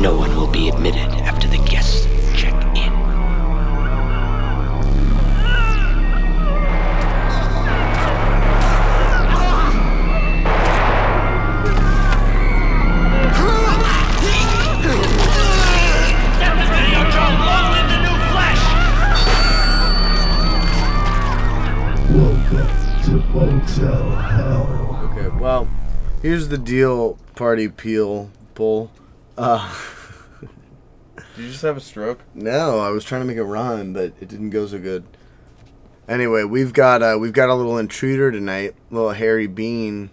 No one will be admitted after the guests check in. Welcome to Motel Hell. Okay, well, here's the deal, Party Peel Bull. Did you just have a stroke? No, I was trying to make a rhyme, but it didn't go so good. Anyway, we've got a little intruder tonight, little hairy bean.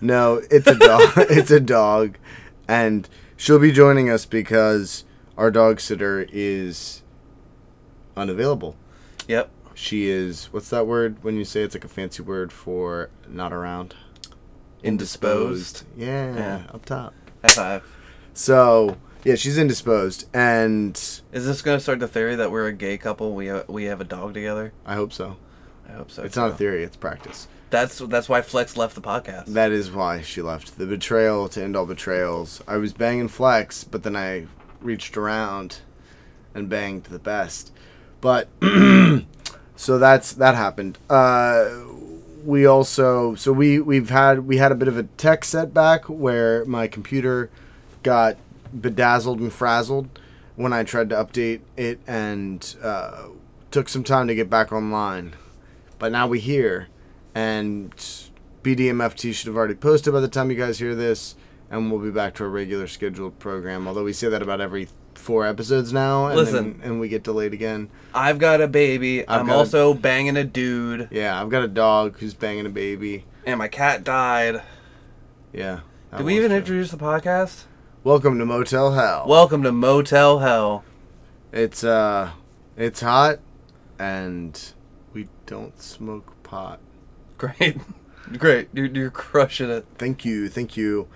No, it's a dog. It's a dog, and she'll be joining us because our dog sitter is unavailable. Yep, she is. What's that word when you say it's like a fancy word for not around? Indisposed. Yeah, up top. High five. So, yeah, she's indisposed, and... Is this going to start the theory that we're a gay couple, we have a dog together? I hope so. It's not a theory, it's practice. That's why Flex left the podcast. That is why she left. The betrayal to end all betrayals. I was banging Flex, but then I reached around and banged the best. But, so that happened. We also... So we had a bit of a tech setback where my computer... got bedazzled and frazzled when I tried to update it, and took some time to get back online. But now we're here, and BDMFT should have already posted by the time you guys hear this, and we'll be back to our regular scheduled program, although we say that about every 4 episodes now, and Listen, and we get delayed again. I've got a baby. I'm also banging a dude. Yeah, I've got a dog who's banging a baby. And my cat died. Yeah. Did we even introduce the podcast? Welcome to Motel Hell. Welcome to Motel Hell. It's hot, and we don't smoke pot. Great, you're crushing it. Thank you.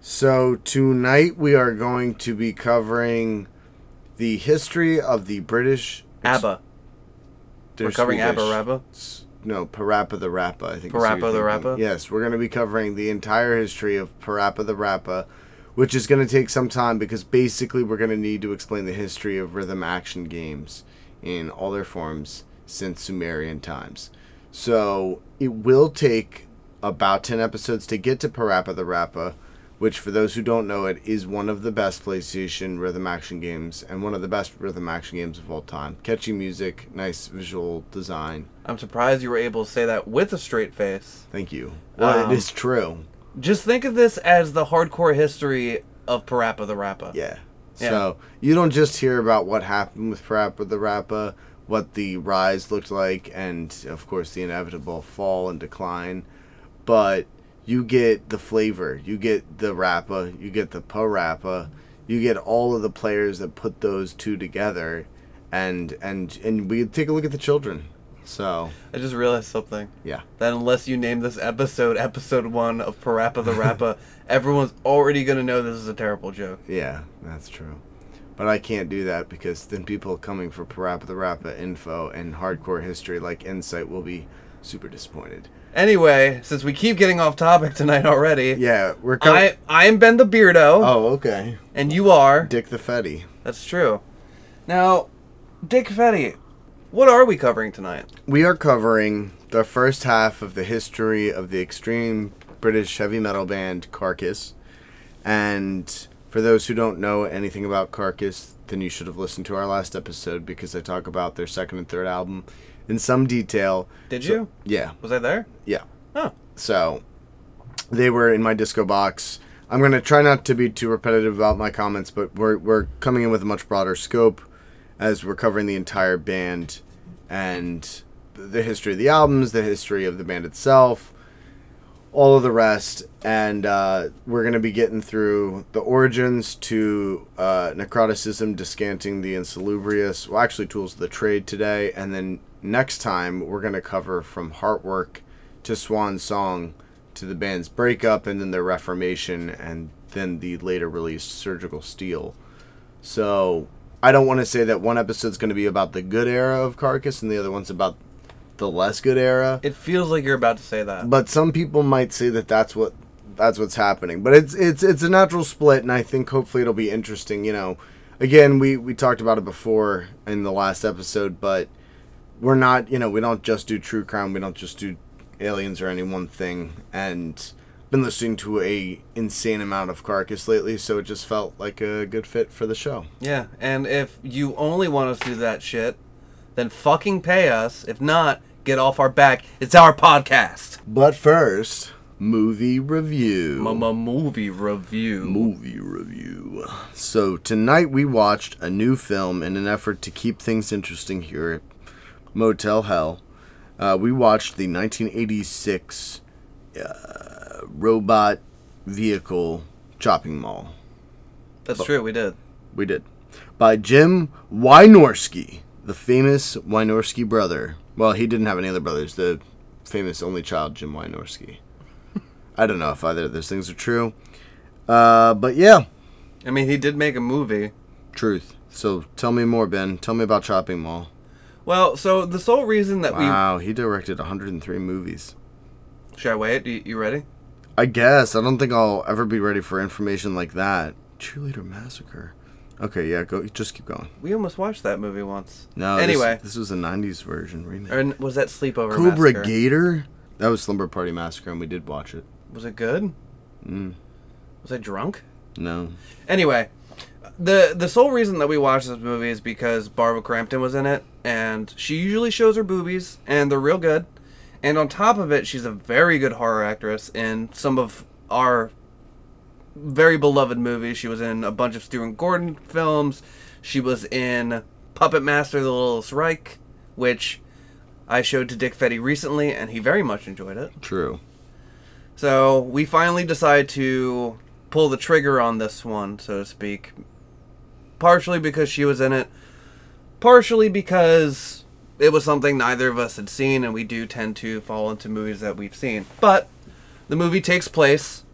So tonight we are going to be covering the history of the British ABBA. We're covering Swedish. ABBA Rabba. No, Parappa the Rappa. I think. Parappa the Rappa. Yes, we're going to be covering the entire history of Parappa the Rappa. Which is going to take some time because basically we're going to need to explain the history of rhythm action games in all their forms since Sumerian times. So it will take about 10 episodes to get to Parappa the Rappa, which for those who don't know it, is one of the best PlayStation rhythm action games and one of the best rhythm action games of all time. Catchy music, nice visual design. I'm surprised you were able to say that with a straight face. Thank you. Well, it is true. Just think of this as the hardcore history of Parappa the Rappa. Yeah. So you don't just hear about what happened with Parappa the Rappa, what the rise looked like, and, of course, the inevitable fall and decline. But you get the flavor. You get the Rappa. You get the Parappa. You get all of the players that put those two together. And we take a look at the children. So I just realized something. Yeah. That unless you name this episode 1 of Parappa the Rappa, everyone's already going to know this is a terrible joke. Yeah, that's true. But I can't do that because then people coming for Parappa the Rappa info and hardcore history like Insight will be super disappointed. Anyway, since we keep getting off topic tonight already. Yeah, we're coming. I'm Ben the Beardo. Oh, okay. And you are? Dick the Fetty. That's true. Now, Dick Fetty. What are we covering tonight? We are covering the first half of the history of the extreme British heavy metal band Carcass. And for those who don't know anything about Carcass, then you should have listened to our last episode because I talk about their second and third album in some detail. Did you? Yeah. Was I there? Yeah. Oh. So they were in my disco box. I'm going to try not to be too repetitive about my comments, but we're coming in with a much broader scope. As we're covering the entire band and the history of the albums, the history of the band itself, all of the rest. And we're going to be getting through the origins to Necroticism, Descanting the Insalubrious, well, actually Tools of the Trade today. And then next time, we're going to cover from Heartwork to Swan Song to the band's breakup and then their reformation and then the later released Surgical Steel. So... I don't want to say that one episode's going to be about the good era of Carcass and the other one's about the less good era. It feels like you're about to say that. But some people might say that that's what that's what's happening. But it's a natural split, and I think hopefully it'll be interesting. You know, again, we talked about it before in the last episode, but we're not, you know, we don't just do true crime, we don't just do aliens or any one thing, and been listening to a insane amount of Carcass lately, so it just felt like a good fit for the show. Yeah, and if you only want us to do that shit, then fucking pay us. If not, get off our back. It's our podcast. But first, movie review. Movie review. So tonight we watched a new film in an effort to keep things interesting here at Motel Hell. We watched the 1986 robot vehicle Chopping Mall. That's true, we did. We did. By Jim Wynorski, the famous Wynorski brother. Well, he didn't have any other brothers. The famous only child, Jim Wynorski. I don't know if either of those things are true. But yeah. I mean, he did make a movie. Truth. So tell me more, Ben. Tell me about Chopping Mall. Well, so the sole reason that Wow, he directed 103 movies. Should I wait? You ready? I guess. I don't think I'll ever be ready for information like that. Cheerleader Massacre. Okay, yeah, go. Just keep going. We almost watched that movie once. No, anyway. This was a 90s version remake. Or was that Sleepover Massacre? Cobra Gator? That was Slumber Party Massacre, and we did watch it. Was it good? Was I drunk? No. Anyway, the sole reason that we watched this movie is because Barbara Crampton was in it, and she usually shows her boobies, and they're real good. And on top of it, she's a very good horror actress in some of our very beloved movies. She was in a bunch of Stuart Gordon films. She was in Puppet Master, The Littlest Reich, which I showed to Dick Fetty recently, and he very much enjoyed it. True. So we finally decide to pull the trigger on this one, so to speak. Partially because she was in it. Partially because it was something neither of us had seen, and we do tend to fall into movies that we've seen. But the movie takes place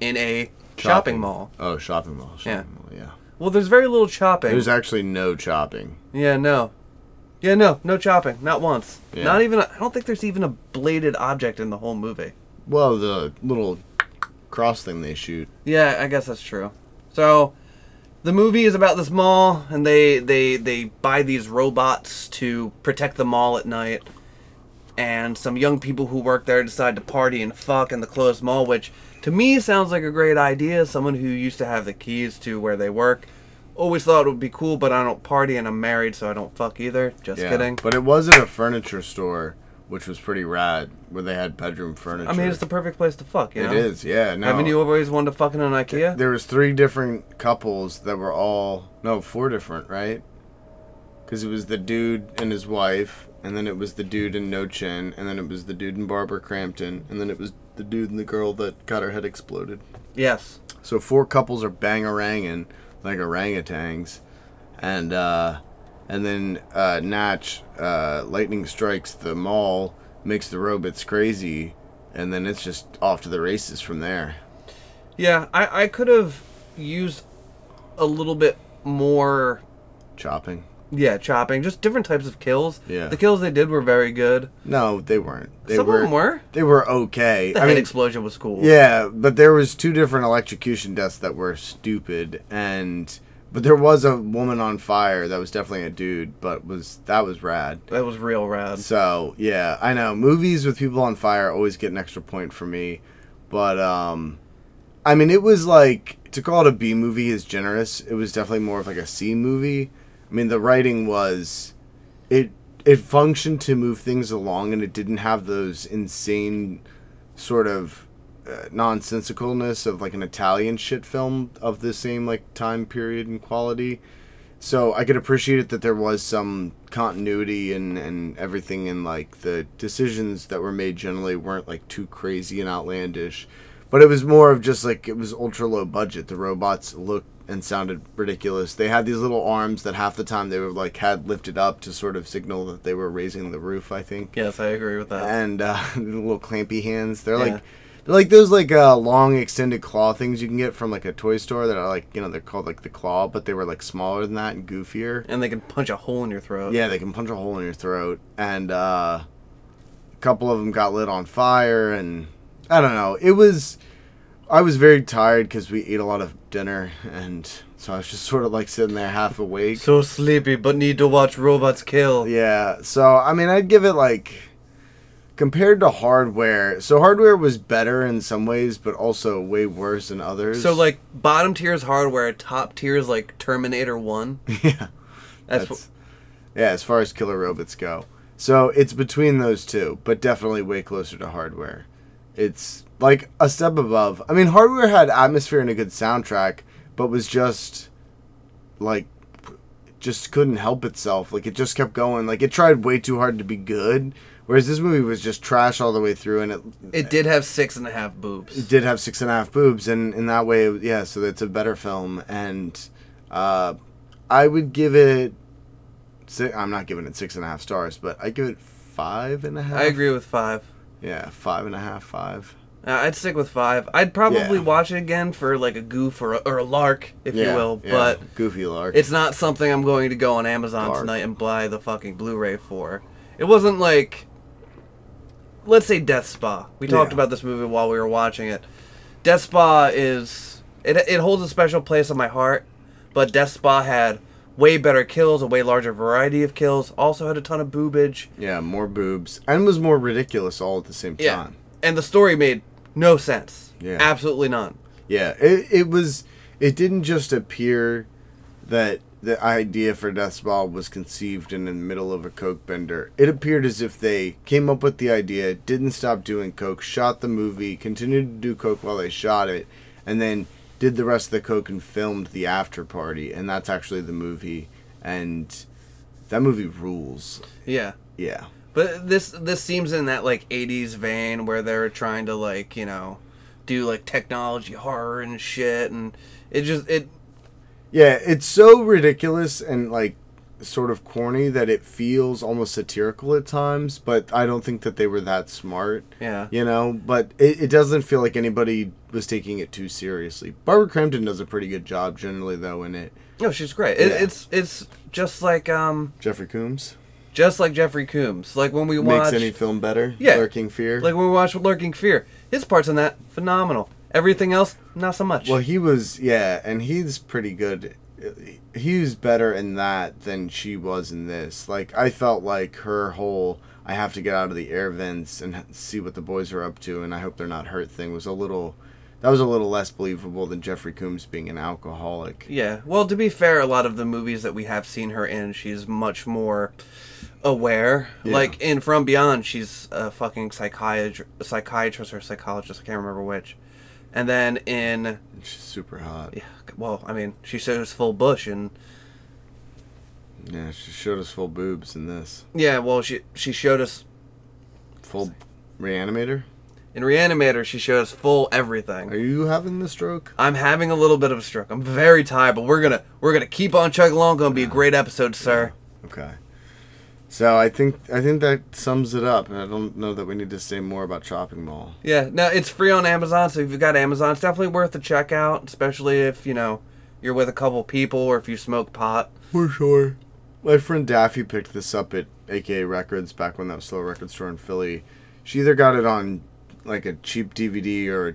in a shopping mall. Oh, shopping mall. Shopping mall, yeah. Well, there's very little chopping. There's actually no chopping. No chopping. Not once. Yeah. Not even, I don't think there's even a bladed object in the whole movie. Well, the little cross thing they shoot. Yeah, I guess that's true. So the movie is about this mall, and they buy these robots to protect the mall at night. And some young people who work there decide to party and fuck in the closed mall, which to me sounds like a great idea. Someone who used to have the keys to where they work. Always thought it would be cool, but I don't party and I'm married, so I don't fuck either. Just kidding. But it was at a furniture store, which was pretty rad, where they had bedroom furniture. I mean, it's the perfect place to fuck, you know? It is, yeah. No. Haven't you always wanted to fuck in an IKEA? There was three different couples that were all... No, four different, right? Because it was the dude and his wife, and then it was the dude and No Chin, and then it was the dude and Barbara Crampton, and then it was the dude and the girl that got her head exploded. Yes. So four couples are bang-a-rangin'. Like orangutans, and then Natch lightning strikes the mall, makes the robots crazy, and then it's just off to the races from there. Yeah, I could have used a little bit more chopping. Yeah, chopping. Just different types of kills. Yeah. The kills they did were very good. No, they weren't. Some of them were. They were okay. The head explosion was cool. Yeah, but there was two different electrocution deaths that were stupid, but there was a woman on fire that was definitely a dude, but that was rad. That was real rad. So, yeah, I know. Movies with people on fire always get an extra point for me, but, I mean, it was like, to call it a B movie is generous. It was definitely more of like a C movie. I mean, the writing was, it functioned to move things along, and it didn't have those insane sort of nonsensicalness of like an Italian shit film of the same like time period and quality. So I could appreciate it that there was some continuity and everything, and like the decisions that were made generally weren't like too crazy and outlandish. But it was more of just like, it was ultra low budget. The robots looked and sounded ridiculous. They had these little arms that half the time they were like had lifted up to sort of signal that they were raising the roof, I think. Yes, I agree with that. And the little clampy hands. They're like those like long extended claw things you can get from like a toy store that are like, you know, they're called like the claw, but they were like smaller than that and goofier. And they can punch a hole in your throat. Yeah, they can punch a hole in your throat. And a couple of them got lit on fire, and I don't know. It was I was very tired because we ate a lot of dinner, and so I was just sort of like sitting there half awake. So sleepy, but need to watch robots kill. Yeah, so I mean, I'd give it like, compared to Hardware, so Hardware was better in some ways, but also way worse in others. So like bottom tier is Hardware, top tier is like Terminator 1. Yeah. Yeah, as far as killer robots go. So it's between those two, but definitely way closer to Hardware. It's like a step above. I mean, Hardware had atmosphere and a good soundtrack, but was just like, just couldn't help itself. Like, it just kept going. Like, it tried way too hard to be good. Whereas this movie was just trash all the way through, and it did have 6.5 boobs. It did have 6.5 boobs, and in that way, yeah. So it's a better film, and I would give it. I'm not giving it 6.5 stars, but I give it 5.5. I agree with 5. Yeah, 5.5, 5. I'd stick with 5. I'd probably watch it again for like a goof or a lark, if you will. Yeah. But goofy lark. It's not something I'm going to go on Amazon tonight and buy the fucking Blu-ray for. It wasn't like, let's say Death Spa. We talked about this movie while we were watching it. Death Spa is, it holds a special place in my heart, but Death Spa had way better kills, a way larger variety of kills, also had a ton of boobage. Yeah, more boobs, and was more ridiculous all at the same time. Yeah. And the story made no sense. Yeah. Absolutely none. Yeah, it was, it didn't just appear that the idea for Death Spa was conceived in the middle of a coke bender. It appeared as if they came up with the idea, didn't stop doing coke, shot the movie, continued to do coke while they shot it, and then did the rest of the coke and filmed the after party, and that's actually the movie, and that movie rules. Yeah. Yeah. But this seems in that, like, 80s vein where they were trying to, like, you know, do, like, technology horror and shit, and it just, it... Yeah, it's so ridiculous and, like, sort of corny that it feels almost satirical at times, but I don't think that they were that smart. Yeah. You know, but it doesn't feel like anybody was taking it too seriously. Barbara Crampton does a pretty good job generally, though, in it. No, she's great. Yeah. It's just like... Jeffrey Coombs? Just like Jeffrey Coombs. Like, when we watch... Makes any film better? Yeah. Lurking Fear? Like, when we watch Lurking Fear. His parts in that, phenomenal. Everything else, not so much. Well, he was... Yeah, and he's pretty good. He was better in that than she was in this. Like, I felt like her whole, I have to get out of the air vents and see what the boys are up to, and I hope they're not hurt thing was a little... That was a little less believable than Jeffrey Coombs being an alcoholic. Yeah. Well, to be fair, a lot of the movies that we have seen her in, she's much more aware. Yeah. Like, in From Beyond, she's a fucking psychiatrist or psychologist. I can't remember which. And then in... She's super hot. Yeah. Well, I mean, she showed us full bush and... Yeah, she showed us full boobs in this. Yeah, well, she showed us... Full Reanimator? In Reanimator, she showed us full everything. Are you having the stroke? I'm having a little bit of a stroke. I'm very tired, but we're gonna keep on chugging along. Gonna be a great episode, sir. Yeah. Okay. So I think that sums it up, and I don't know that we need to say more about Chopping Mall. Yeah, no, it's free on Amazon, so if you've got Amazon, it's definitely worth a check out, especially if, you know, you're with a couple people or if you smoke pot. For sure. My friend Daffy picked this up at Earache Records back when that was still a record store in Philly. She either got it on like a cheap DVD or a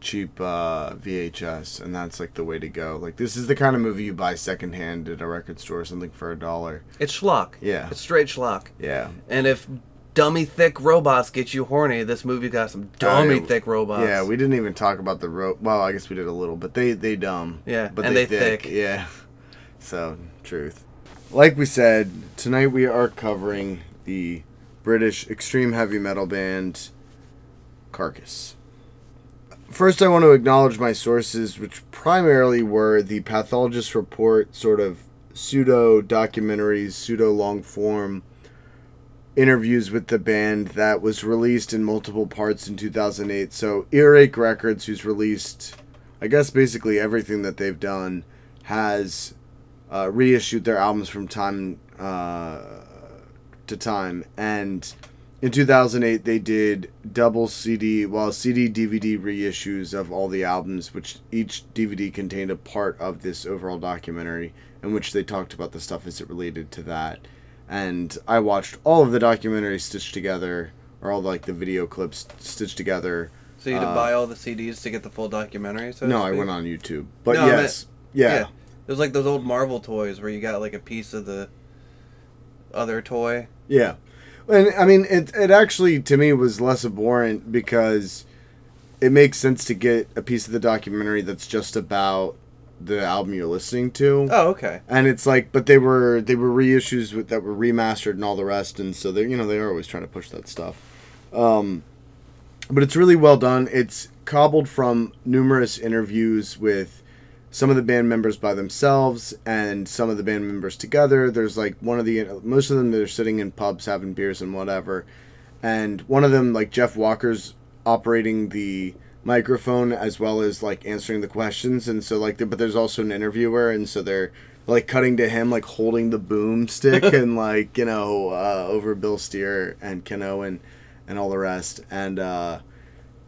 cheap VHS, and that's like the way to go. Like, this is the kind of movie you buy secondhand at a record store or something for $1. It's schlock. Yeah. It's straight schlock. Yeah. And if dummy thick robots get you horny, this movie got some dummy thick robots. Yeah, we didn't even talk about the well, I guess we did a little, but they dumb. Yeah, but and they thick. Yeah. So, truth. Like we said, tonight we are covering the British extreme heavy metal band Carcass. First, I want to acknowledge my sources, which primarily were the Pathologist Report, sort of pseudo-documentaries, pseudo-long-form interviews with the band that was released in multiple parts in 2008. So, Earache Records, who's released, I guess, basically everything that they've done, has reissued their albums from time to time, and... In 2008, they did double CD-DVD reissues of all the albums, which each DVD contained a part of this overall documentary, in which they talked about the stuff as it related to that. And I watched all of the documentaries stitched together, or all the video clips stitched together So you had to buy all the CDs to get the full documentary? So no, I went on YouTube. But no, yes. Yeah. It was like those old Marvel toys where you got like a piece of the other toy. Yeah. And I mean, it actually, to me, was less abhorrent because it makes sense to get a piece of the documentary that's just about the album you're listening to. Oh, okay. And it's like, but they were reissues that were remastered and all the rest, and so they are always trying to push that stuff. But it's really well done. It's cobbled from numerous interviews with some of the band members by themselves and some of the band members together. There's like most of them that are sitting in pubs having beers and whatever. And one of them, like Jeff Walker's operating the microphone as well as like answering the questions. And so like, but there's also an interviewer. And so they're like cutting to him, like holding the boom stick and like, over Bill Steer and Ken Owen and all the rest. And,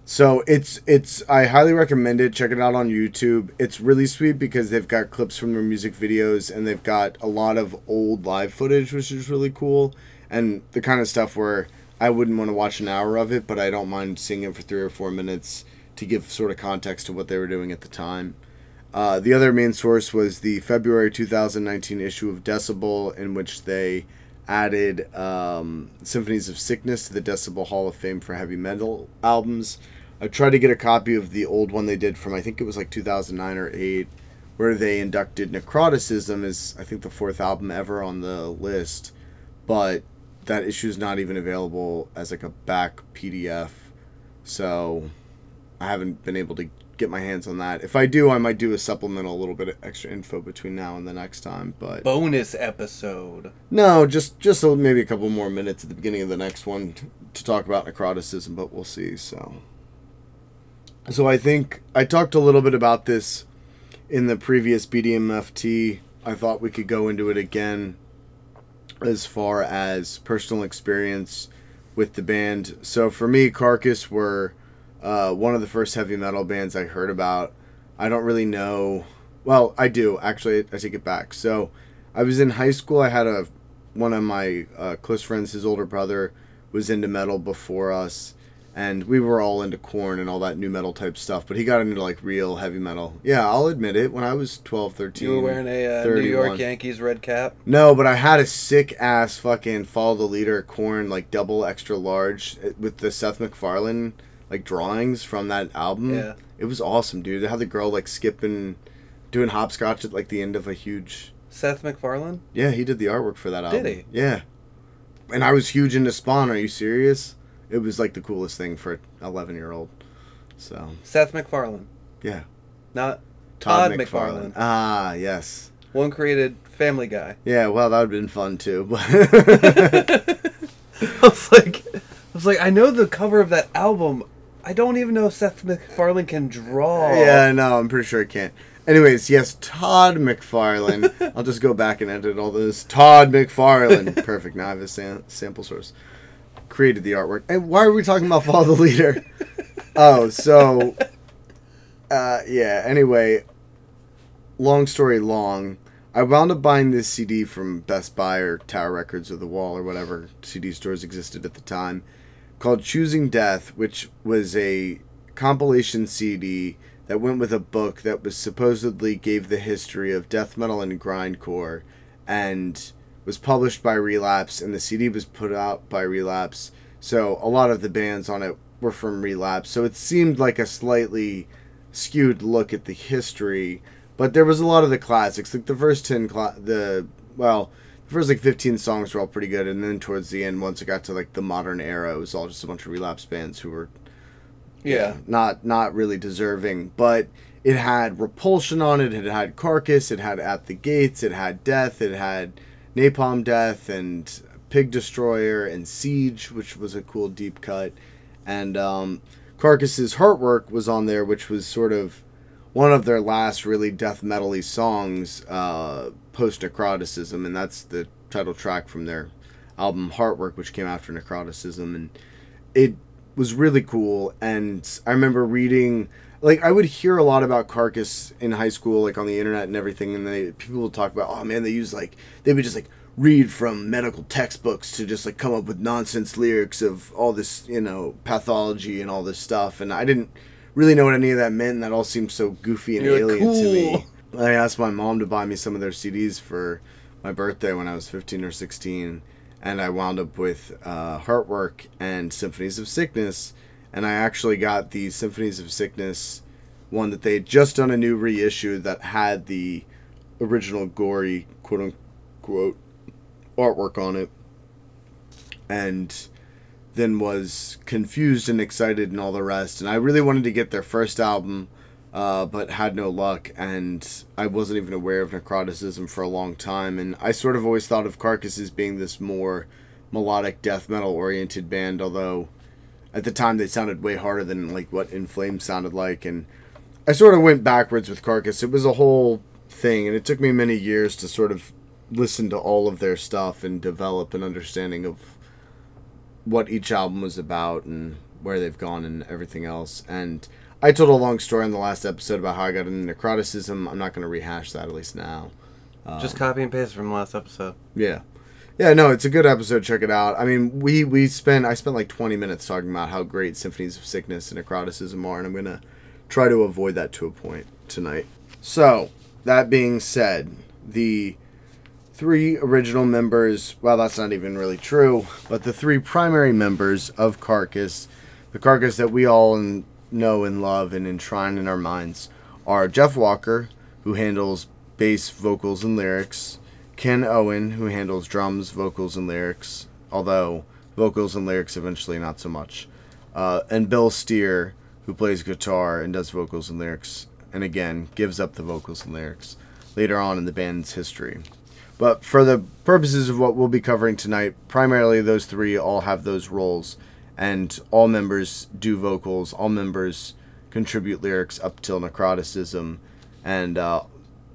so I highly recommend it. Check it out on YouTube. It's really sweet because they've got clips from their music videos and they've got a lot of old live footage, which is really cool. And the kind of stuff where I wouldn't want to watch an hour of it, but I don't mind seeing it for 3 or 4 minutes to give sort of context to what they were doing at the time. The other main source was the February 2019 issue of Decibel, in which they added Symphonies of Sickness to the Decibel Hall of Fame for heavy metal albums. I tried to get a copy of the old one they did from, I think it was like 2009 or 8, where they inducted Necroticism as, I think, the 4th album ever on the list. But that issue is not even available as like a back PDF. So I haven't been able to get my hands on that. If I do, I might do a supplemental, a little bit of extra info between now and the next time. But bonus episode. No, just maybe a couple more minutes at the beginning of the next one to talk about Necroticism, but we'll see, so... So I think I talked a little bit about this in the previous BDMFT. I thought we could go into it again as far as personal experience with the band. So for me, Carcass were one of the first heavy metal bands I heard about. I don't really know. Well, I do. Actually, I take it back. So I was in high school. I had one of my close friends, his older brother, was into metal before us. And we were all into Korn and all that new metal type stuff. But he got into, like, real heavy metal. Yeah, I'll admit it. When I was 12, 13, you were wearing a New York Yankees red cap? No, but I had a sick-ass fucking Follow the Leader Korn, like, double extra large with the Seth MacFarlane, like, drawings from that album. Yeah. It was awesome, dude. It had the girl, like, skipping, doing hopscotch at, like, the end of a huge... Seth MacFarlane? Yeah, he did the artwork for that album. Did he? Yeah. And I was huge into Spawn. Are you serious? It was, like, the coolest thing for an 11-year-old, so... Seth MacFarlane. Yeah. Not Todd McFarlane. Ah, yes. One created Family Guy. Yeah, well, that would have been fun, too. I was like, I know the cover of that album. I don't even know if Seth MacFarlane can draw. Yeah, no, I'm pretty sure he can't. Anyways, yes, Todd McFarlane. I'll just go back and edit all those. Todd McFarlane. Perfect. Now I have a sample source. Created the artwork. And why are we talking about Follow the Leader? Oh, so... anyway. Long story long. I wound up buying this CD from Best Buy or Tower Records or The Wall or whatever CD stores existed at the time, called Choosing Death, which was a compilation CD that went with a book that was supposedly gave the history of death metal and grindcore, and... was published by Relapse, and the CD was put out by Relapse, so a lot of the bands on it were from Relapse, so it seemed like a slightly skewed look at the history, but there was a lot of the classics, like the first 15 songs were all pretty good, and then towards the end, once it got to, like, the modern era, it was all just a bunch of Relapse bands who were not really deserving, but it had Repulsion on it, it had Carcass, it had At the Gates, it had Death, it had Napalm Death and Pig Destroyer and Siege, which was a cool deep cut, and Carcass's Heartwork was on there, which was sort of one of their last really death metal-y songs post Necroticism, and that's the title track from their album Heartwork, which came after Necroticism, and it was really cool. And I remember reading, like, I would hear a lot about Carcass in high school, like, on the internet and everything, and people would talk about, oh, man, they would just, like, read from medical textbooks to just like come up with nonsense lyrics of all this, you know, pathology and all this stuff. And I didn't really know what any of that meant, and that all seemed so goofy and alien to me. I asked my mom to buy me some of their CDs for my birthday when I was 15 or 16, and I wound up with Heartwork and Symphonies of Sickness, and I actually got the Symphonies of Sickness one that they had just done a new reissue that had the original gory, quote-unquote, artwork on it, and then was confused and excited and all the rest. And I really wanted to get their first album, but had no luck, and I wasn't even aware of Necroticism for a long time, and I sort of always thought of Carcass as being this more melodic death metal oriented band, although at the time they sounded way harder than like what In Flames sounded like, and I sort of went backwards with Carcass. It was a whole thing, and it took me many years to sort of listen to all of their stuff and develop an understanding of what each album was about and where they've gone and everything else. And I told a long story in the last episode about how I got into Necroticism. I'm not going to rehash that, at least now. Just copy and paste from the last episode. Yeah. Yeah, no, it's a good episode. Check it out. I mean, I spent like 20 minutes talking about how great Symphonies of Sickness and Necroticism are, and I'm going to try to avoid that to a point tonight. So, that being said, the three original members, well, that's not even really true, but the three primary members of Carcass, the Carcass that we all know and love and enshrined in our minds, are Jeff Walker, who handles bass, vocals, and lyrics, Ken Owen, who handles drums, vocals, and lyrics, although vocals and lyrics eventually not so much, and Bill Steer, who plays guitar and does vocals and lyrics, and again, gives up the vocals and lyrics later on in the band's history. But for the purposes of what we'll be covering tonight, primarily those three all have those roles, and all members do vocals, all members contribute lyrics up till Necroticism, and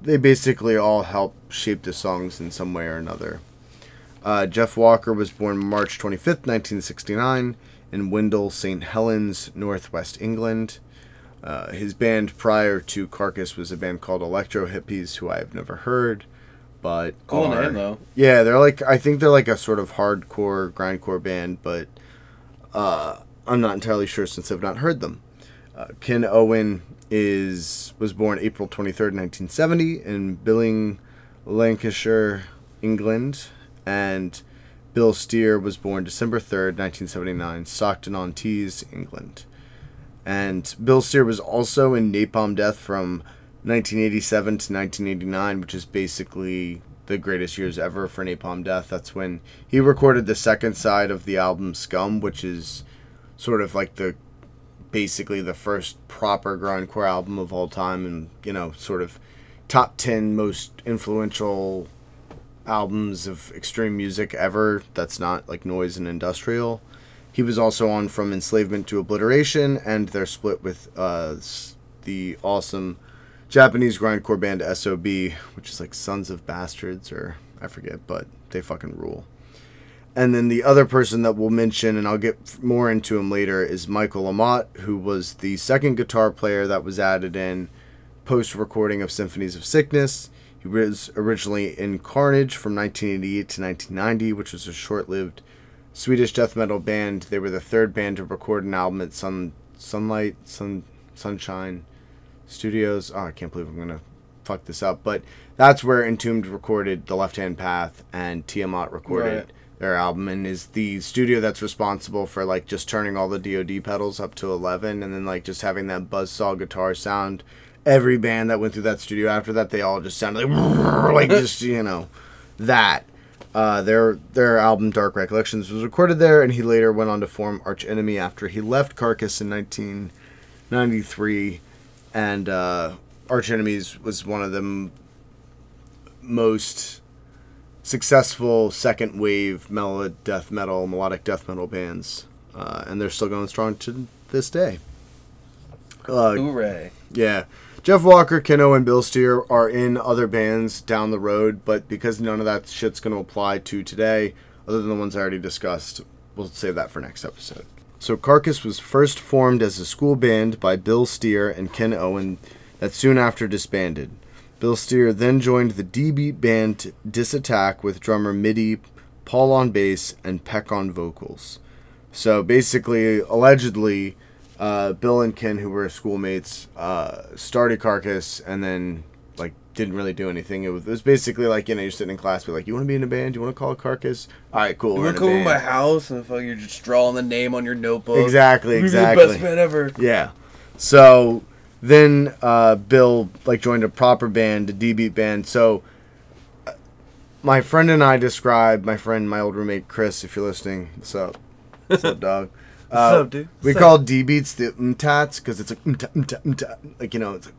they basically all help shape the songs in some way or another. Jeff Walker was born March 25th, 1969, in Windle, St. Helens, Northwest England. His band prior to Carcass was a band called Electro Hippies, who I have never heard. But cool name, though. Yeah, they're like, I think they're like a sort of hardcore, grindcore band, but I'm not entirely sure since I've not heard them. Ken Owen was born April 23rd, 1970 in Billing, Lancashire, England, and Bill Steer was born December 3rd, 1979, Stockton-on-Tees, England. And Bill Steer was also in Napalm Death from 1987 to 1989, which is basically the greatest years ever for Napalm Death. That's when he recorded the second side of the album Scum, which is sort of like basically the first proper grindcore album of all time, and, you know, sort of top 10 most influential albums of extreme music ever that's not like noise and industrial. He was also on From Enslavement to Obliteration and their split with the awesome Japanese grindcore band SOB, which is like Sons of Bastards, or I forget, but they fucking rule. And then the other person that we'll mention, and I'll get more into him later, is Michael Amott, who was the second guitar player that was added in post-recording of Symphonies of Sickness. He was originally in Carnage from 1988 to 1990, which was a short-lived Swedish death metal band. They were the third band to record an album at Sunlight Studios. Oh, I can't believe I'm going to fuck this up. But that's where Entombed recorded The Left Hand Path and Tiamat recorded their album, and is the studio that's responsible for like just turning all the DoD pedals up to 11 and then like just having that buzzsaw guitar sound. Every band that went through that studio after that, they all just sounded like just, you know, that. Their album Dark Recollections was recorded there, and he later went on to form Arch Enemy after he left Carcass in 1993. And Arch Enemies was one of the most successful second wave melodic death metal bands. And they're still going strong to this day. Hooray. Yeah. Jeff Walker, Ken Owen, Bill Steer are in other bands down the road, but because none of that shit's going to apply to today, other than the ones I already discussed, we'll save that for next episode. So Carcass was first formed as a school band by Bill Steer and Ken Owen that soon after disbanded. Bill Steer then joined the D-beat band Disattack with drummer Mitty, Paul on bass, and Peck on vocals. So basically, allegedly, Bill and Ken, who were schoolmates, started Carcass and then didn't really do anything. It was basically like, you're sitting in class, be like, you want to be in a band? You want to call it Carcass? All right, cool. We're in a band. You want to come to my house and fucking you're just drawing the name on your notebook. Exactly. We're the best band ever. Yeah. So then Bill joined a proper band, a D-beat band. So my friend and I described my old roommate Chris, if you're listening. What's up? What's up, dog? What's up, dude? We call D-beats the umtats because it's it's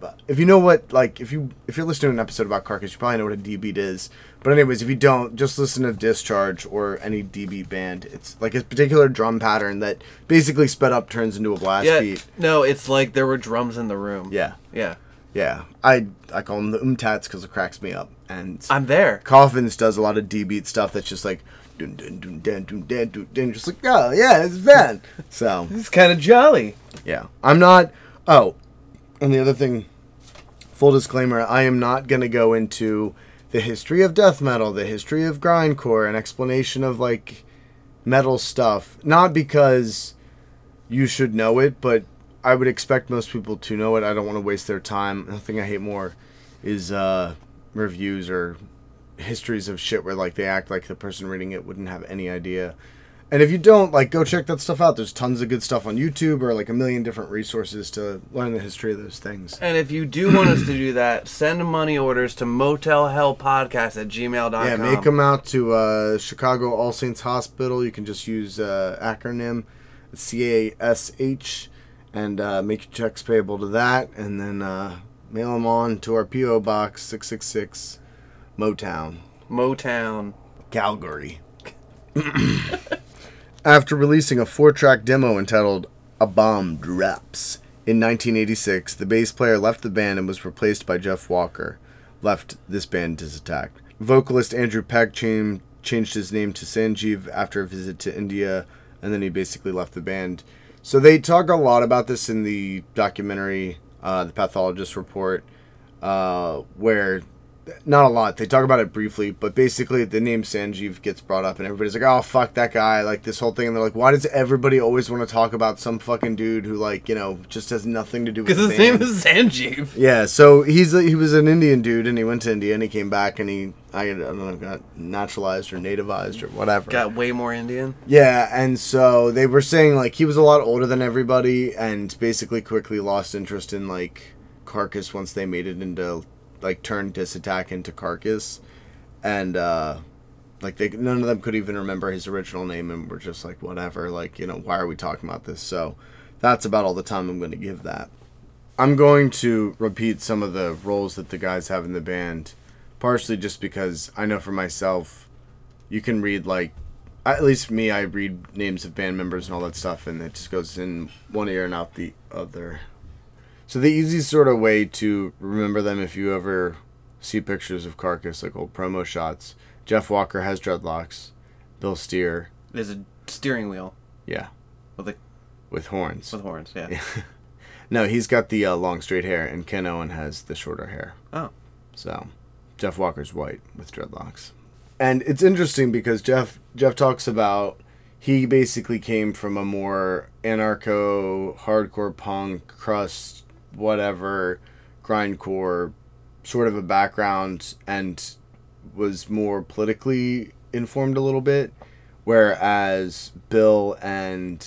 like, if you know what, if you're listening to an episode about Carcass, you probably know what a D-beat is. But anyways, if you don't, just listen to Discharge or any D-beat band. It's like a particular drum pattern that basically sped up turns into a blast beat. No, it's like there were drums in the room. Yeah. I call them the umtats because it cracks me up. And I'm there. Coffins does a lot of D-beat stuff that's just like, dun, dun, dun, dun, dun, dun, dun, dun. Just like, oh yeah, it's bad. So it's kind of jolly. Yeah, I'm not. Oh, and the other thing, full disclaimer: I am not going to go into the history of death metal, the history of grindcore, an explanation of metal stuff. Not because you should know it, but I would expect most people to know it. I don't want to waste their time. The thing I hate more is reviews or histories of shit where they act like the person reading it wouldn't have any idea. And if you don't, go check that stuff out. There's tons of good stuff on YouTube or a million different resources to learn the history of those things. And if you do want us to do that, send money orders to motelhellpodcast@gmail.com. Yeah, make them out to Chicago All Saints Hospital. You can just use acronym CASH and make your checks payable to that, and then mail them on to our P.O. Box 666. Motown. Calgary. After releasing a 4-track demo entitled A Bomb Drops in 1986, the bass player left the band and was replaced by Jeff Walker. Left this band Disattack. Vocalist Andrew Peck changed his name to Sanjeev after a visit to India, and then he basically left the band. So they talk a lot about this in the documentary, The Pathologist Report, where... Not a lot. They talk about it briefly, but basically the name Sanjeev gets brought up and everybody's like, oh, fuck that guy, this whole thing. And they're like, why does everybody always want to talk about some fucking dude who, just has nothing to do with it? Because his name is Sanjeev. Yeah, so he was an Indian dude and he went to India and he came back and I don't know, got naturalized or nativized or whatever. Got way more Indian? Yeah, and so they were saying, he was a lot older than everybody and basically quickly lost interest in, Carcass once they made it into... turned Disattack into Carcass, and none of them could even remember his original name, and we're just whatever, why are we talking about this? So that's about all the time I'm going to give that. I'm going to repeat some of the roles that the guys have in the band, partially just because I know for myself, you can read at least for me, I read names of band members and all that stuff, and it just goes in one ear and out the other. So the easy sort of way to remember them, if you ever see pictures of Carcass, old promo shots, Jeff Walker has dreadlocks. Bill Steer. There's a steering wheel. Yeah. With horns. With horns, yeah. No, he's got the long straight hair, and Ken Owen has the shorter hair. Oh. So Jeff Walker's white with dreadlocks. And it's interesting because Jeff talks about... He basically came from a more anarcho, hardcore punk, crust... whatever, grindcore sort of a background, and was more politically informed a little bit, whereas Bill and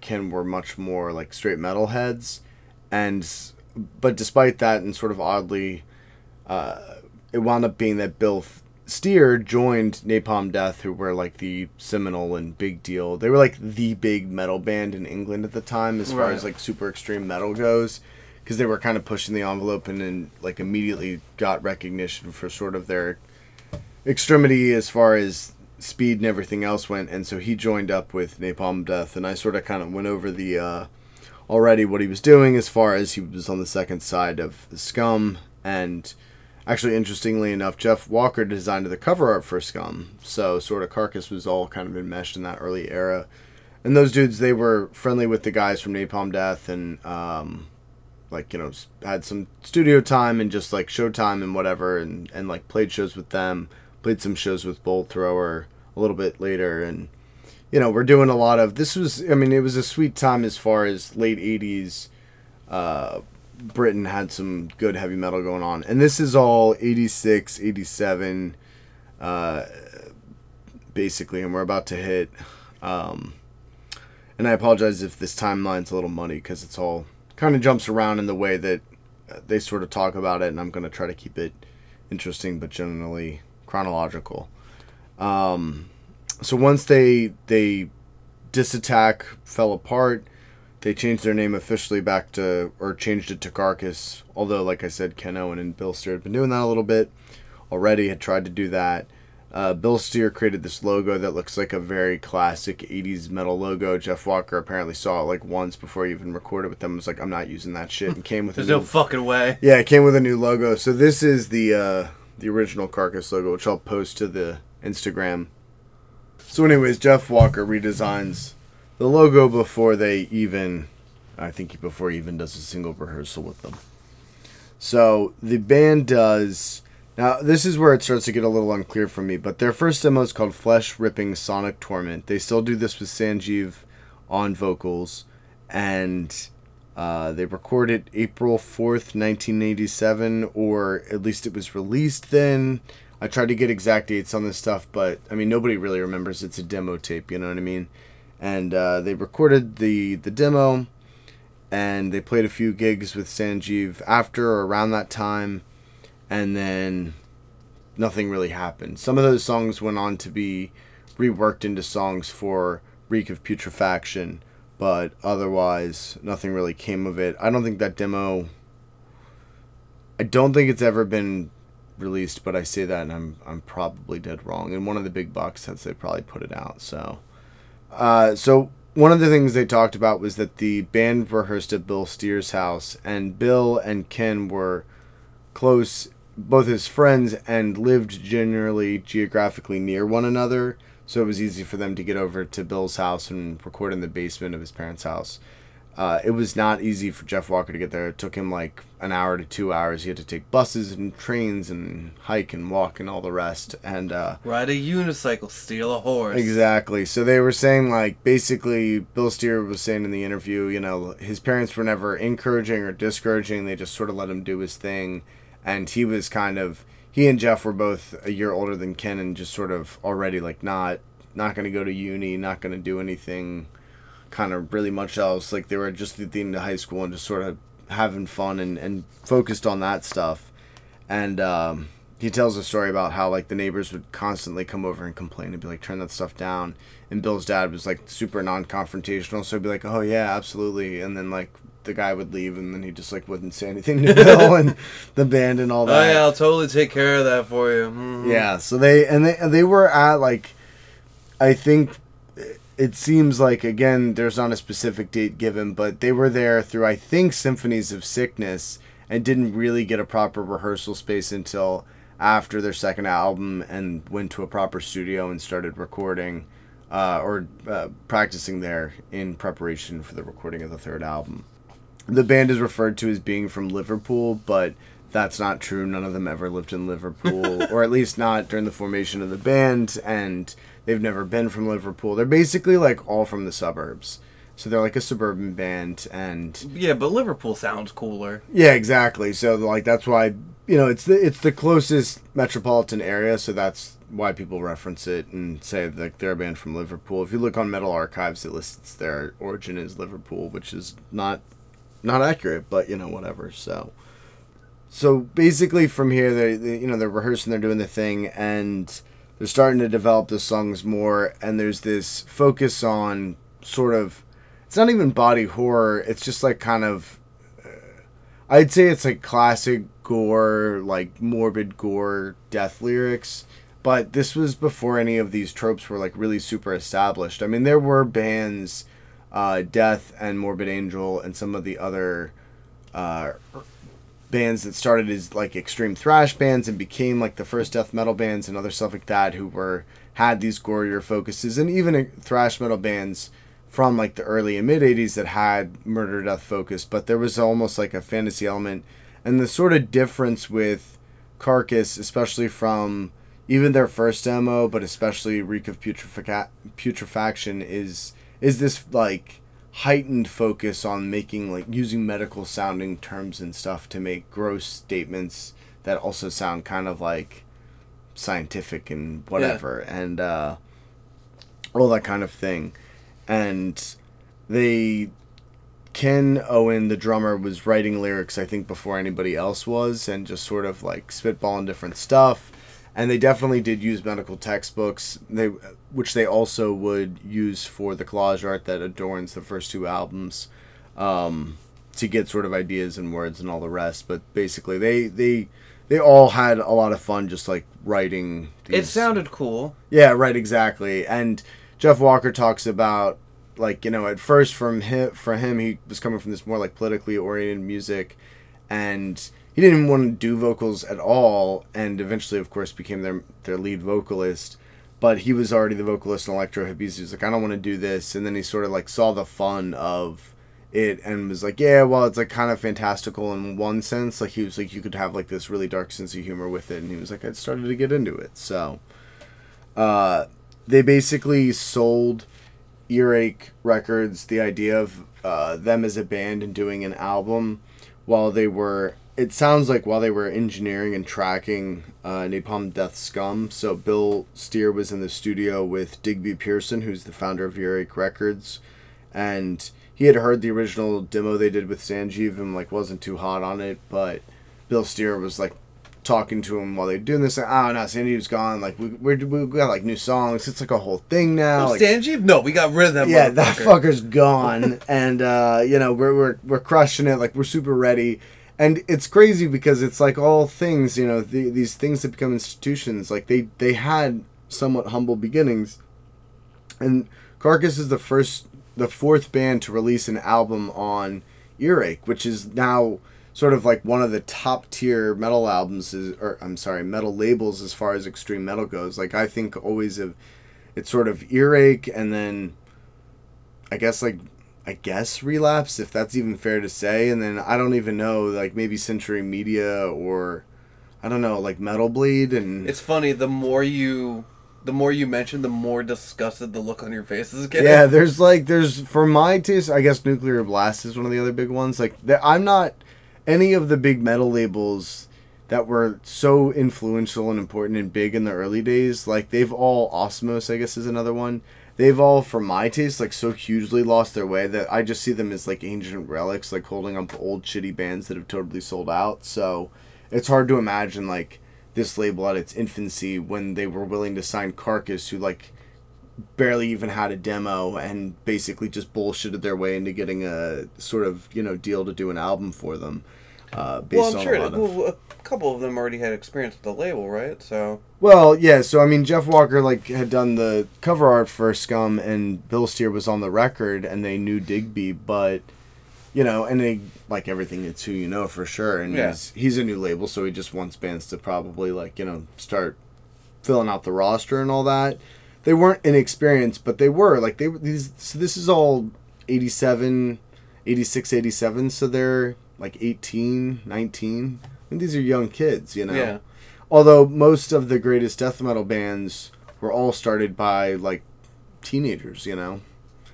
Ken were much more straight metal heads. But despite that, and sort of oddly, it wound up being that Bill Steer joined Napalm Death, who were the seminal and big deal. They were the big metal band in England at the time, as far as super extreme metal goes, because they were kind of pushing the envelope and then immediately got recognition for sort of their extremity as far as speed and everything else went. And so he joined up with Napalm Death, and I sort of kind of went over the already what he was doing, as far as he was on the second side of the Scum. And actually, interestingly enough, Jeff Walker designed the cover art for Scum, so sort of Carcass was all kind of enmeshed in that early era. And those dudes, they were friendly with the guys from Napalm Death and like, you know, had some studio time and just like show time and whatever, and like played shows with them, played some shows with Bolt Thrower a little bit later. And, you know, we're doing a lot of, this was, I mean, it was a sweet time as far as late 80s, Britain had some good heavy metal going on. And this is all 86, 87, basically, and we're about to hit, and I apologize if this timeline's a little muddy, because it's all kind of jumps around in the way that they sort of talk about it, and I'm going to try to keep it interesting but generally chronological. So once they Disattack fell apart, they changed their name officially back to, or changed it to Carcass, although, like I said, Ken Owen and Bill Steer had been doing that a little bit already, had tried to do that. Bill Steer created this logo that looks like a very classic 80s metal logo. Jeff Walker apparently saw it like once before he even recorded with them. He was like, I'm not using that shit. And came with There's no fucking way. Yeah, it came with a new logo. So this is the original Carcass logo, which I'll post to the Instagram. So anyways, Jeff Walker redesigns the logo before they even, I think before he even does a single rehearsal with them. So the band does... Now, this is where it starts to get a little unclear for me, but their first demo is called Flesh-Ripping Sonic Torment. They still do this with Sanjeev on vocals, and they recorded April 4th, 1987, or at least it was released then. I tried to get exact dates on this stuff, but, I mean, nobody really remembers. It's a demo tape, you know what I mean? And they recorded the demo, and they played a few gigs with Sanjeev after or around that time. And then nothing really happened. Some of those songs went on to be reworked into songs for Reek of Putrefaction, but otherwise nothing really came of it. I don't think that demo, I don't think it's ever been released, but I say that and I'm probably dead wrong. In one of the big box sets they probably put it out. So one of the things they talked about was that the band rehearsed at Bill Steer's house, and Bill and Ken were close, both his friends, and lived generally geographically near one another, so it was easy for them to get over to Bill's house and record in the basement of his parents' house. It was not easy for Jeff Walker to get there. It took him like an hour to 2 hours. He had to take buses and trains and hike and walk and all the rest. And ride a unicycle, steal a horse. Exactly. So they were saying, like, basically Bill Steer was saying in the interview, you know, his parents were never encouraging or discouraging. They just sort of let him do his thing. And he was kind of, he and Jeff were both a year older than Ken, and just sort of already like not going to go to uni, not going to do anything kind of really much else. Like, they were just at the end of high school and just sort of having fun and focused on that stuff. And he tells a story about how, like, the neighbors would constantly come over and complain and be like, turn that stuff down. And Bill's dad was like super non-confrontational, so he'd be like, oh yeah, absolutely. And then like the guy would leave, and then he just like wouldn't say anything to Bill and the band and all that. Oh yeah, I'll totally take care of that for you. Mm-hmm. Yeah, so they were at, like, I think it seems like, again, there's not a specific date given, but they were there through, I think, Symphonies of Sickness, and didn't really get a proper rehearsal space until after their second album, and went to a proper studio and started recording or practicing there in preparation for the recording of the third album. The band is referred to as being from Liverpool, but that's not true. None of them ever lived in Liverpool, or at least not during the formation of the band, and they've never been from Liverpool. They're basically, like, all from the suburbs. So they're, like, a suburban band, and... Yeah, but Liverpool sounds cooler. Yeah, exactly. So, like, that's why, you know, it's the closest metropolitan area, so that's why people reference it and say, like, they're a band from Liverpool. If you look on Metal Archives, it lists their origin as Liverpool, which is not accurate, but, you know, whatever, So basically from here, they you know, they're rehearsing, they're doing the thing, and they're starting to develop the songs more, and there's this focus on sort of, it's not even body horror, it's just like kind of, I'd say it's like classic gore, like morbid gore death lyrics, but this was before any of these tropes were like really super established. I mean, there were bands, Death and Morbid Angel and some of the other bands that started as like extreme thrash bands and became like the first death metal bands and other stuff like that, who had these gorier focuses, and even thrash metal bands from like the early and mid 80s that had murder death focus, but there was almost like a fantasy element. And the sort of difference with Carcass, especially from even their first demo, but especially Reek of Putrefaction, is this like heightened focus on making, like, using medical sounding terms and stuff to make gross statements that also sound kind of like scientific and whatever, and all that kind of thing. And they, Ken Owen, the drummer, was writing lyrics, I think, before anybody else was, and just sort of like spitballing different stuff. And they definitely did use medical textbooks, which they also would use for the collage art that adorns the first two albums, to get sort of ideas and words and all the rest. But basically, they all had a lot of fun just like writing these. It sounded cool. Yeah, right, exactly. And Jeff Walker talks about, like, you know, at first for him, he was coming from this more like politically oriented music, and he didn't even want to do vocals at all, and eventually, of course, became their lead vocalist. But he was already the vocalist in Electro Hippies. He was like, I don't want to do this. And then he sort of like saw the fun of it and was like, yeah, well, it's like kind of fantastical in one sense. Like, he was like, you could have like this really dark sense of humor with it. And he was like, I started to get into it. So they basically sold Earache Records the idea of them as a band and doing an album while they were... It sounds like while they were engineering and tracking Napalm Death Scum. So Bill Steer was in the studio with Digby Pearson, who's the founder of Earache Records. And he had heard the original demo they did with Sanjeev and like wasn't too hot on it. But Bill Steer was like talking to him while they were doing this. Like, oh, no, Sanjeev's gone. Like, we got like new songs. It's like a whole thing now. Well, like, Sanjeev? No, we got rid of that motherfucker. Yeah, that fucker's gone. And, you know, we're crushing it. Like, we're super ready. And it's crazy because it's like all things, you know, these things that become institutions, like they had somewhat humble beginnings. And Carcass is the fourth band to release an album on Earache, which is now sort of like one of the top tier metal albums, metal labels as far as extreme metal goes. Like, I think always of it's sort of Earache, and then I guess Relapse, if that's even fair to say. And then I don't even know, like maybe Century Media or I don't know, like Metal Bleed. And it's funny, the more you mention, the more disgusted the look on your face is getting. Yeah, there's for my taste, I guess Nuclear Blast is one of the other big ones. Like, I'm not any of the big metal labels that were so influential and important and big in the early days. Like, they've all, Osmos, I guess, is another one. They've all, for my taste, like, so hugely lost their way that I just see them as, like, ancient relics, like, holding up old shitty bands that have totally sold out. So it's hard to imagine, like, this label at its infancy when they were willing to sign Carcass, who, like, barely even had a demo and basically just bullshitted their way into getting a sort of, you know, deal to do an album for them. A couple of them already had experience with the label, right? So. Well, yeah. So I mean, Jeff Walker like had done the cover art for Scum, and Bill Steer was on the record, and they knew Digby, but you know, and they like everything. It's who you know for sure, and yeah. He's a new label, so he just wants bands to probably like, you know, start filling out the roster and all that. They weren't inexperienced, but they were like they were these. So this is all 87, 86, 87. So they're like 18, 19. I mean, these are young kids, you know. Yeah. Although most of the greatest death metal bands were all started by, like, teenagers, you know.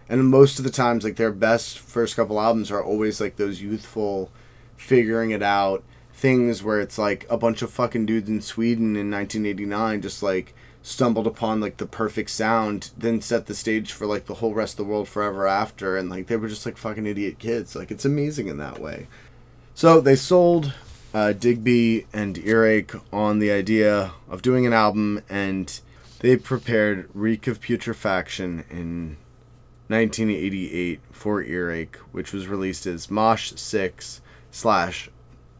And most of the times, like, their best first couple albums are always, like, those youthful, figuring it out things where it's, like, a bunch of fucking dudes in Sweden in 1989 just, like, stumbled upon, like, the perfect sound, then set the stage for, like, the whole rest of the world forever after. And, like, they were just, like, fucking idiot kids. Like, it's amazing in that way. So they sold Digby and Earache on the idea of doing an album, and they prepared Reek of Putrefaction in 1988 for Earache, which was released as Mosh 6 / as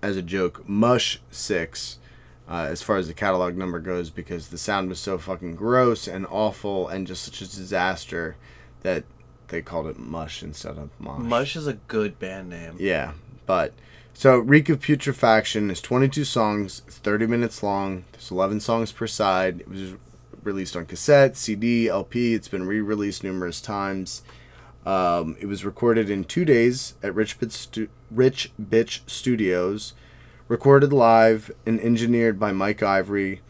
a joke, Mush 6 as far as the catalog number goes, because the sound was so fucking gross and awful and just such a disaster that they called it Mush instead of Mosh. Mush is a good band name. Yeah. But, so, Reek of Putrefaction is 22 songs, it's 30 minutes long, there's 11 songs per side, it was released on cassette, CD, LP, it's been re-released numerous times, It was recorded in 2 days at Rich Bitch Studios, recorded live and engineered by Mike Ivory.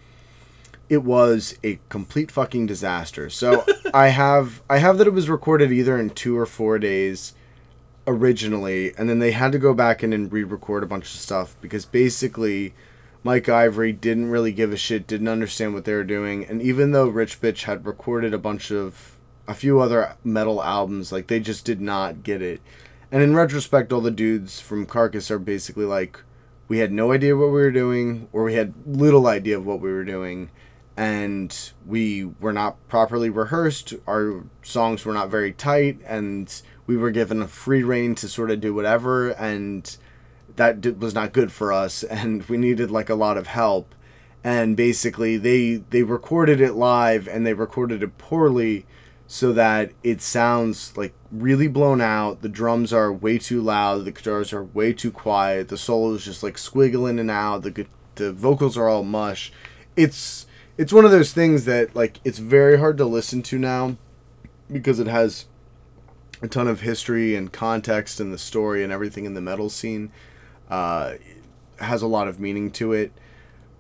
It was a complete fucking disaster. So I have that it was recorded either in 2 or 4 days originally, and then they had to go back in and re-record a bunch of stuff because basically Mike Ivory didn't really give a shit, didn't understand what they were doing, and even though Rich Bitch had recorded a few other metal albums, like, they just did not get it. And in retrospect, all the dudes from Carcass are basically like, we had no idea what we were doing, or we had little idea of what we were doing, and we were not properly rehearsed, our songs were not very tight, and we were given a free rein to sort of do whatever, and that was not good for us, and we needed, like, a lot of help. And basically, they recorded it live, and they recorded it poorly, so that it sounds like really blown out. The drums are way too loud. The guitars are way too quiet. The solo is just like squiggle in and out. The vocals are all mush. It's one of those things that, like, it's very hard to listen to now because it has a ton of history and context and the story and everything in the metal scene. It has a lot of meaning to it,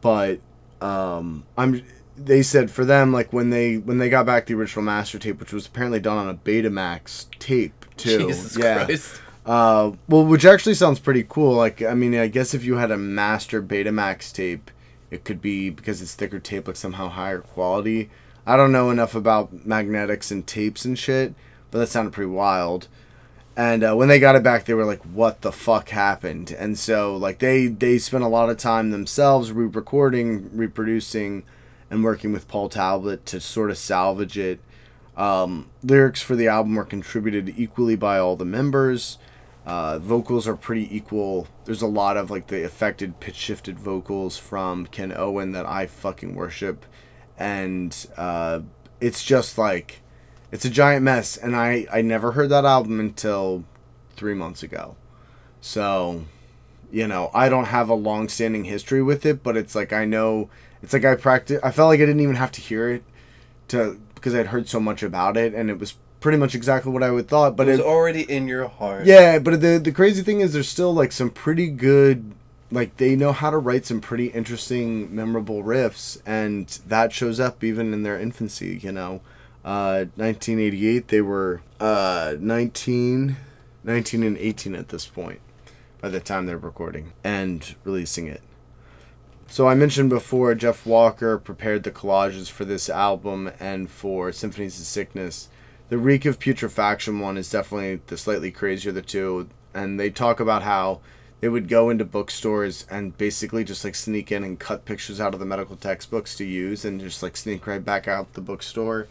but They said for them, like, when they got back the original master tape, which was apparently done on a Betamax tape too. Jesus Christ. Well, which actually sounds pretty cool. Like, I mean, I guess if you had a master Betamax tape, it could be, because it's thicker tape, like, somehow higher quality. I don't know enough about magnetics and tapes and shit, but that sounded pretty wild. And when they got it back, they were like, what the fuck happened? And so, like, they spent a lot of time themselves re-recording, reproducing, and working with Paul Talbot to sort of salvage it. Lyrics for the album were contributed equally by all the members. Vocals are pretty equal. There's a lot of, like, the affected pitch-shifted vocals from Ken Owen that I fucking worship. And it's just, like, it's a giant mess. And I never heard that album until 3 months ago. So, you know, I don't have a long-standing history with it, but it's like I know... It's like I felt like I didn't even have to hear it because I'd heard so much about it, and it was pretty much exactly what I would thought. But it was already in your heart. Yeah, but the crazy thing is there's still, like, some pretty good, like, they know how to write some pretty interesting, memorable riffs, and that shows up even in their infancy, you know. 1988, they were 19 and 18 at this point by the time they're recording and releasing it. So I mentioned before, Jeff Walker prepared the collages for this album and for Symphonies of Sickness. The Reek of Putrefaction one is definitely the slightly crazier of the two, and they talk about how they would go into bookstores and basically just, like, sneak in and cut pictures out of the medical textbooks to use and just, like, sneak right back out the bookstore.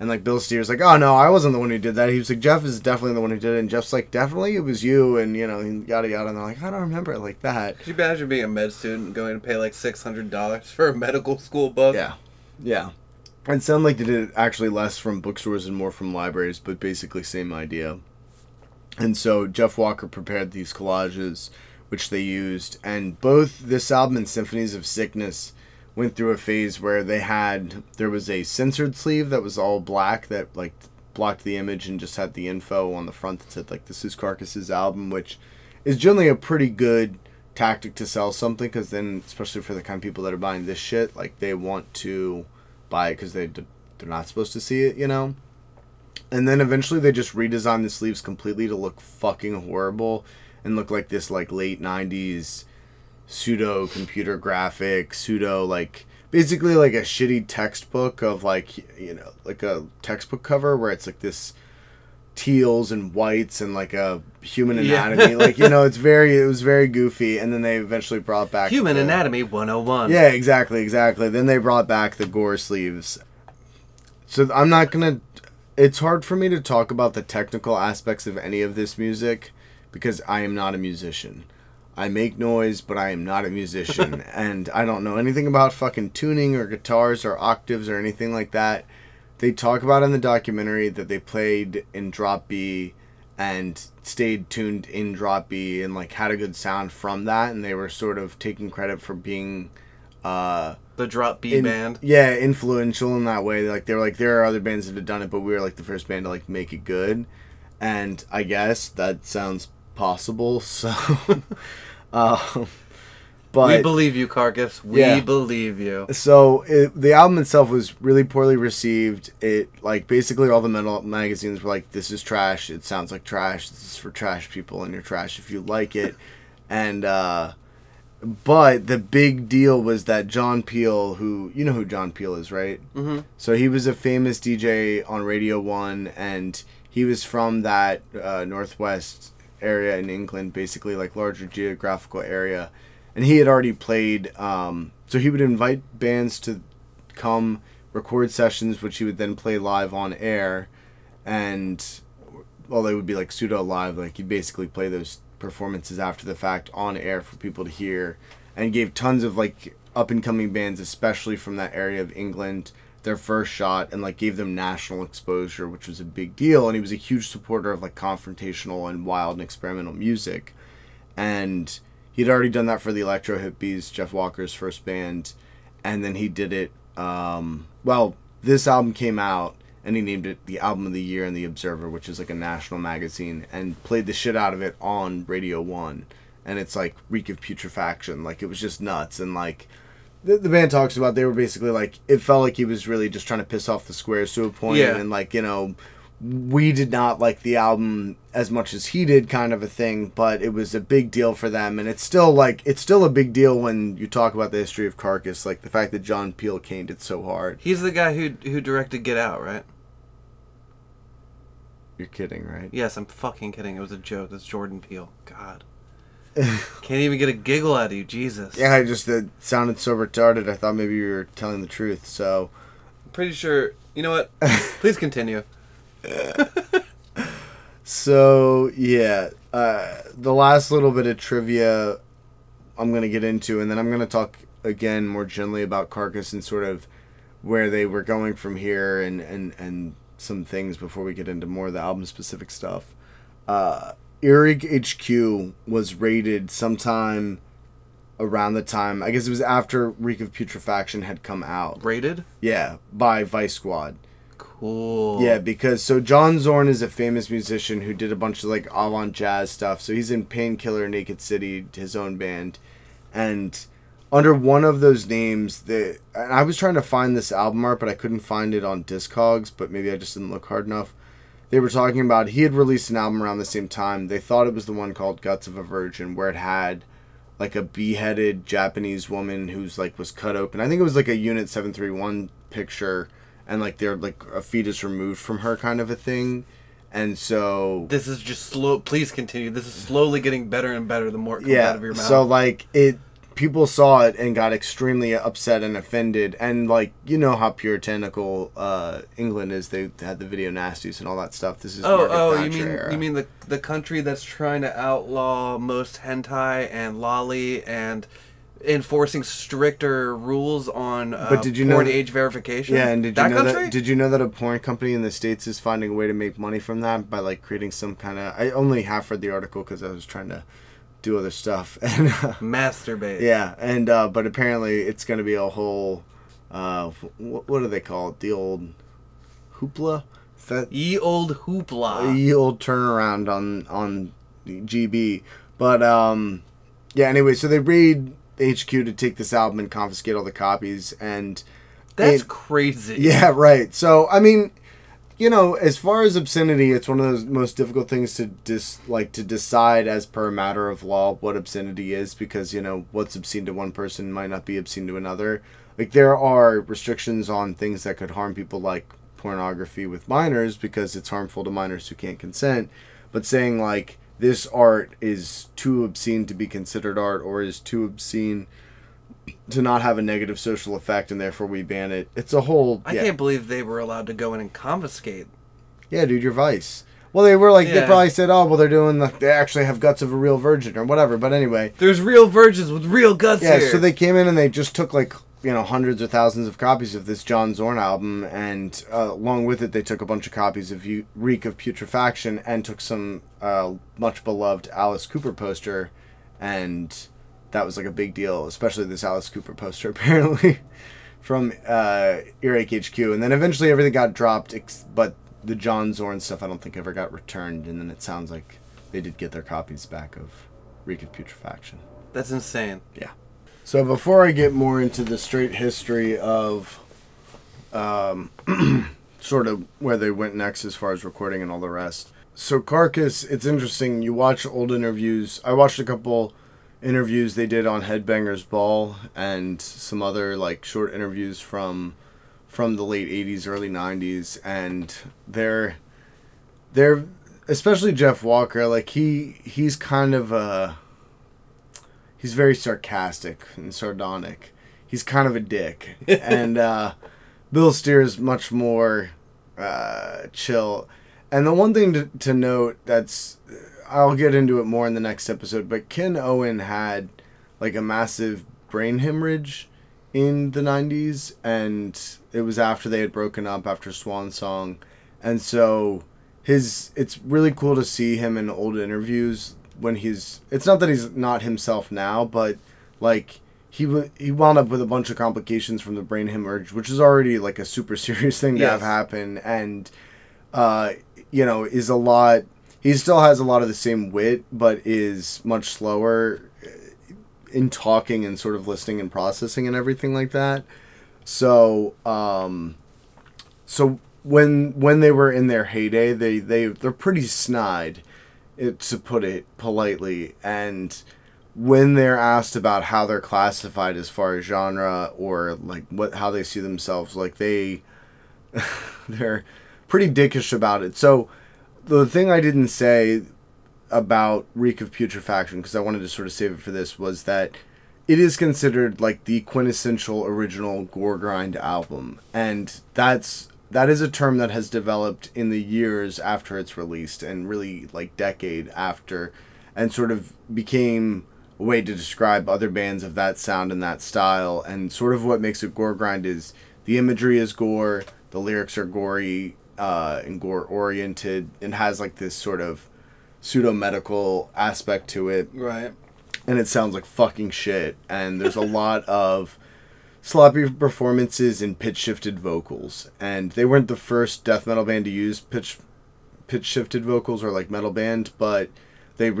And, like, Bill Steer's like, oh, no, I wasn't the one who did that. He was like, Jeff is definitely the one who did it. And Jeff's like, definitely? It was you. And, you know, yada, yada. And they're like, I don't remember it like that. Could you imagine being a med student and going to pay, like, $600 for a medical school book? Yeah. Yeah. And it sounded like they did it actually less from bookstores and more from libraries, but basically same idea. And so Jeff Walker prepared these collages, which they used. And both this album and Symphonies of Sickness went through a phase where there was a censored sleeve that was all black that, like, blocked the image and just had the info on the front that said, like, this is Carcass's album, which is generally a pretty good tactic to sell something, because then, especially for the kind of people that are buying this shit, like, they want to buy it because they're not supposed to see it, you know? And then eventually they just redesigned the sleeves completely to look fucking horrible and look like this, like, late 90s... pseudo computer graphic, pseudo, like, basically like a shitty textbook of, like, you know, like a textbook cover where it's like this teals and whites and like a human anatomy, yeah. Like, you know, it was very goofy. And then they eventually brought back Human Anatomy 101. Yeah, exactly. Then they brought back the gore sleeves. So it's hard for me to talk about the technical aspects of any of this music because I am not a musician. I make noise, but I am not a musician, and I don't know anything about fucking tuning or guitars or octaves or anything like that. They talk about in the documentary that they played in drop B and stayed tuned in drop B and, like, had a good sound from that, and they were sort of taking credit for being... the drop B band? Yeah, influential in that way. Like, they were like, there are other bands that have done it, but we were, like, the first band to, like, make it good. And I guess that sounds possible, so... But, we believe you, Carcass. We believe you. So the album itself was really poorly received. It basically all the metal magazines were like, "This is trash. It sounds like trash. This is for trash people, and you're trash if you like it." And but the big deal was that John Peel, who you know who John Peel is, right? Mm-hmm. So he was a famous DJ on Radio 1, and he was from that northwest area in England, basically larger geographical area. And he had already played, so he would invite bands to come record sessions, which he would then play live on air. And, well, they would be pseudo live, he'd basically play those performances after the fact on air for people to hear. And gave tons of, up and coming bands, especially from that area of England, their first shot, and, gave them national exposure, which was a big deal. And he was a huge supporter of, confrontational and wild and experimental music. And he'd already done that for the Electro Hippies, Jeff Walker's first band, and then he did it, this album came out, and he named it the Album of the Year in The Observer, which is a national magazine, and played the shit out of it on Radio 1, and it's Reek of Putrefaction, it was just nuts, and the band talks about they were basically it felt like he was really just trying to piss off the squares to a point, yeah. And we did not like the album as much as he did kind of a thing, but it was a big deal for them. And it's still a big deal when you talk about the history of Carcass, the fact that John Peel caned it so hard. He's the guy who directed Get Out, right? You're kidding, right? Yes, I'm fucking kidding. It was a joke. That's Jordan Peele. God. Can't even get a giggle out of you. Jesus. Yeah, it sounded so retarded. I thought maybe you were telling the truth, so. I'm pretty sure. You know what? Please continue. So yeah, the last little bit of trivia I'm going to get into, and then I'm going to talk again more generally about Carcass and sort of where they were going from here and some things before we get into more of the album specific stuff. Earache HQ was raided sometime around the time, I guess it was after Reek of Putrefaction had come out. Raided? Yeah, by Vice Squad. Cool. Yeah, because John Zorn is a famous musician who did a bunch of avant jazz stuff. So he's in Painkiller, Naked City, his own band, and under one of those names, and I was trying to find this album art, but I couldn't find it on Discogs. But maybe I just didn't look hard enough. They were talking about he had released an album around the same time. They thought it was the one called Guts of a Virgin, where it had a beheaded Japanese woman who's was cut open. I think it was a Unit 731 picture. And, they're, a fetus removed from her kind of a thing. And so... This is just slow... Please continue. This is slowly getting better and better the more it comes out of your mouth. So, people saw it and got extremely upset and offended. And, you know how puritanical England is. They had the video nasties and all that stuff. This is... you mean the country that's trying to outlaw most hentai and lolly and... enforcing stricter rules on porn age verification. Yeah, and did you know that a porn company in the States is finding a way to make money from that by creating some kind of... I only half read the article because I was trying to do other stuff and masturbate. Yeah, and but apparently it's going to be a whole what do they call it? The old hoopla. Ye old hoopla. Ye old turnaround on GB. But yeah. Anyway, so they raid HQ to take this album and confiscate all the copies, and that's crazy. Yeah, right. So I mean, as far as obscenity, it's one of those most difficult things to decide as per a matter of law what obscenity is, because what's obscene to one person might not be obscene to another. There are restrictions on things that could harm people, like pornography with minors, because it's harmful to minors who can't consent. But saying this art is too obscene to be considered art, or is too obscene to not have a negative social effect, and therefore we ban it. It's a whole... Yeah. I can't believe they were allowed to go in and confiscate. Yeah, dude, your Vice. Well, they were they probably said, oh, well, they're doing, they actually have guts of a real virgin, or whatever, but anyway. There's real virgins with real guts here. Yeah, so they came in and they just took, hundreds or thousands of copies of this John Zorn album, and along with it, they took a bunch of copies of Reek of Putrefaction, and took some much beloved Alice Cooper poster, and that was a big deal, especially this Alice Cooper poster apparently from Earache HQ. And then eventually everything got dropped, but the John Zorn stuff I don't think ever got returned, and then it sounds like they did get their copies back of Reek of Putrefaction. That's insane. Yeah. So before I get more into the straight history of sort of where they went next as far as recording and all the rest. So Carcass, it's interesting. You watch old interviews. I watched a couple interviews they did on Headbangers Ball and some other like short interviews from the late 80s, early 90s, and they're especially Jeff Walker, like he's kind of a he's very sarcastic and sardonic. He's kind of a dick. And Bill Steer is much more chill. And the one thing to note that's I'll get into it more in the next episode, but Ken Owen had like a massive brain hemorrhage in the 90s, and it was after they had broken up after Swan Song. And so it's really cool to see him in old interviews when it's not that he's not himself now, but like he wound up with a bunch of complications from the brain hemorrhage, which is already like a super serious thing to have happen. And, you know, he still has a lot of the same wit, but is much slower in talking and sort of listening and processing and everything like that. So, when they were in their heyday, they're pretty snide, to put it politely. And when they're asked about how they're classified as far as genre or like how they see themselves, like they're pretty dickish about it. So the thing I didn't say about Reek of Putrefaction, because I wanted to sort of save it for this, was that it is considered like the quintessential original gore grind album. And that is a term that has developed in the years after it's released, and really like decade after, and sort of became a way to describe other bands of that sound and that style. And sort of what makes a gore grind is the imagery is gore, the lyrics are gory, and gore oriented, and has like this sort of pseudo medical aspect to it. Right. And it sounds like fucking shit. And there's a lot of sloppy performances and pitch shifted vocals. And they weren't the first death metal band to use pitch shifted vocals, or like metal band, but that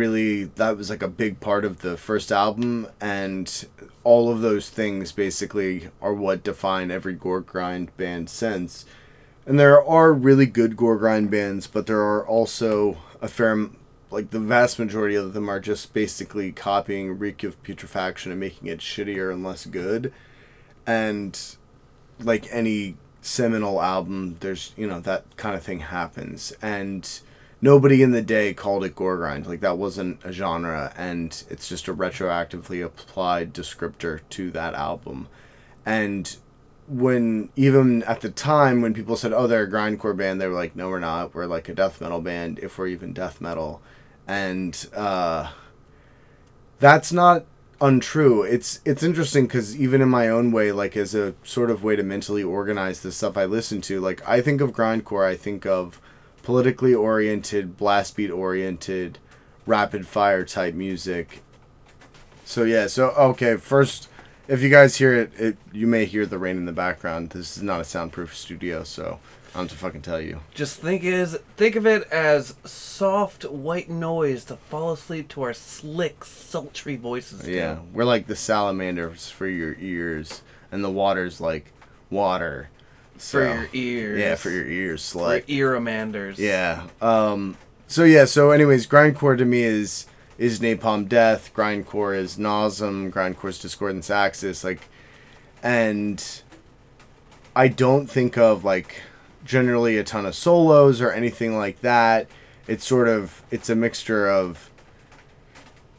was like a big part of the first album. And all of those things basically are what define every gore grind band since. And there are really good gore grind bands, but there are also a fair, like the vast majority of them are just basically copying Reek of Putrefaction and making it shittier and less good. And like any seminal album, there's, you know, that kind of thing happens. And nobody in the day called it gore grind. Like that wasn't a genre, and it's just a retroactively applied descriptor to that album. And when, even at the time when people said, oh, they're a grindcore band, they were like, no, we're not. We're like a death metal band, if we're even death metal. And that's not untrue. It's interesting, because even in my own way, like as a sort of way to mentally organize the stuff I listen to, like I think of grindcore, I think of politically oriented, blast beat oriented, rapid fire type music. So yeah, so okay, first, if you guys hear it, you may hear the rain in the background. This is not a soundproof studio, so I don't have to fucking tell you. Just think of it as soft white noise to fall asleep to our slick, sultry voices. Yeah, we're like the salamanders for your ears, and the water's like water. So, for your ears. Yeah, for your ears, slut. For earomanders. Yeah. So anyways, grindcore to me is Napalm Death, grindcore is Nauseam, grindcore's Discordance Axis, like, and I don't think of, like, generally a ton of solos or anything like that. It's sort of, it's a mixture of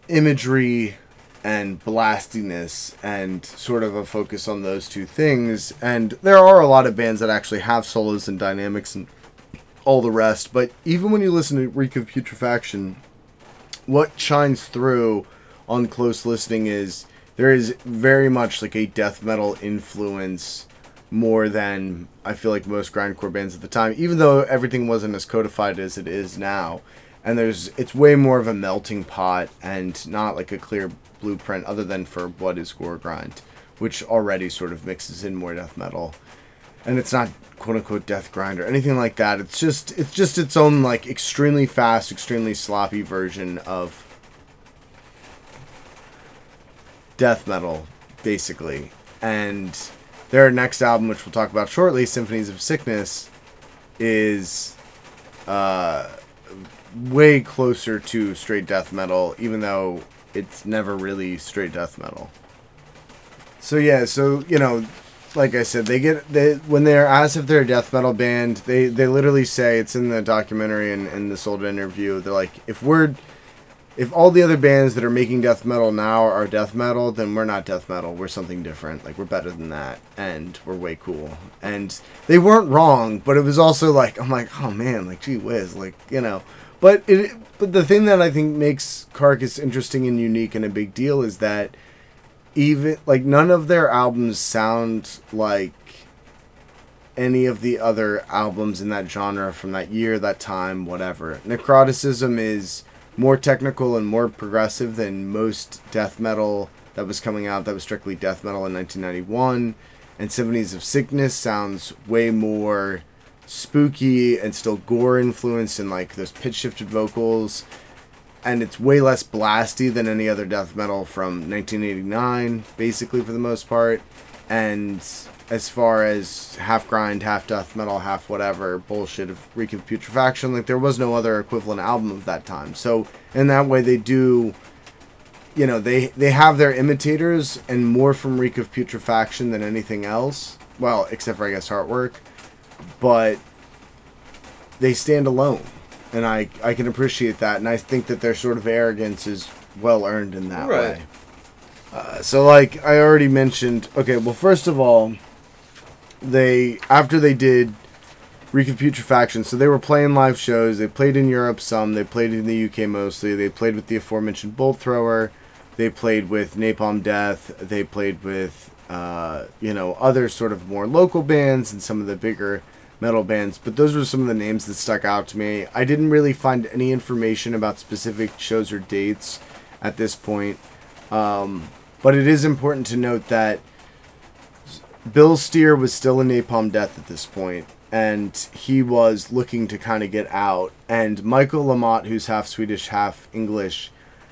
imagery and blastiness, and sort of a focus on those two things. And there are a lot of bands that actually have solos and dynamics and all the rest, but even when you listen to Reek of Putrefaction, what shines through on close listening is there is very much like a death metal influence, more than I feel like most grindcore bands at the time, even though everything wasn't as codified as it is now. And it's way more of a melting pot, and not like a clear blueprint other than for what is gore grind, which already sort of mixes in more death metal. and it's not quote-unquote death grind or anything like that. It's just its own, like, extremely fast, extremely sloppy version of death metal, basically. And their next album, which we'll talk about shortly, Symphonies of Sickness, is way closer to straight death metal, even though it's never really straight death metal. So yeah, so, you know, like I said, when they're asked if they're a death metal band, they literally say, it's in the documentary and in this old interview, they're like, if all the other bands that are making death metal now are death metal, then we're not death metal. We're something different. Like, we're better than that, and we're way cool. And they weren't wrong, but it was also like, I'm like, oh man, like, gee whiz, like, you know. But the thing that I think makes Carcass interesting and unique and a big deal is that even, like, none of their albums sound like any of the other albums in that genre from that year, that time, whatever. Necroticism is more technical and more progressive than most death metal that was coming out that was strictly death metal in 1991. And Symphonies of Sickness sounds way more spooky and still gore influenced, and like those pitch shifted vocals. And it's way less blasty than any other death metal from 1989, basically, for the most part. And as far as half grind, half death metal, half whatever bullshit of Reek of Putrefaction, like, there was no other equivalent album of that time. So in that way, they do, you know, they have their imitators and more from Reek of Putrefaction than anything else. Well, except for, I guess, Heartwork. But they stand alone. And I can appreciate that, and I think that their sort of arrogance is well earned in that way. So, like I already mentioned, okay, well, first of all, after they did Reek of Putrefaction, so they were playing live shows. They played in Europe some. They played in the UK mostly. They played with the aforementioned Bolt Thrower. They played with Napalm Death. They played with you know, other sort of more local bands and some of the bigger metal bands, but those were some of the names that stuck out to me. I didn't really find any information about specific shows or dates at this point, but it is important to note that Bill Steer was still in Napalm Death at this point, and he was looking to kind of get out, and Michael Amott, who's half Swedish, half English,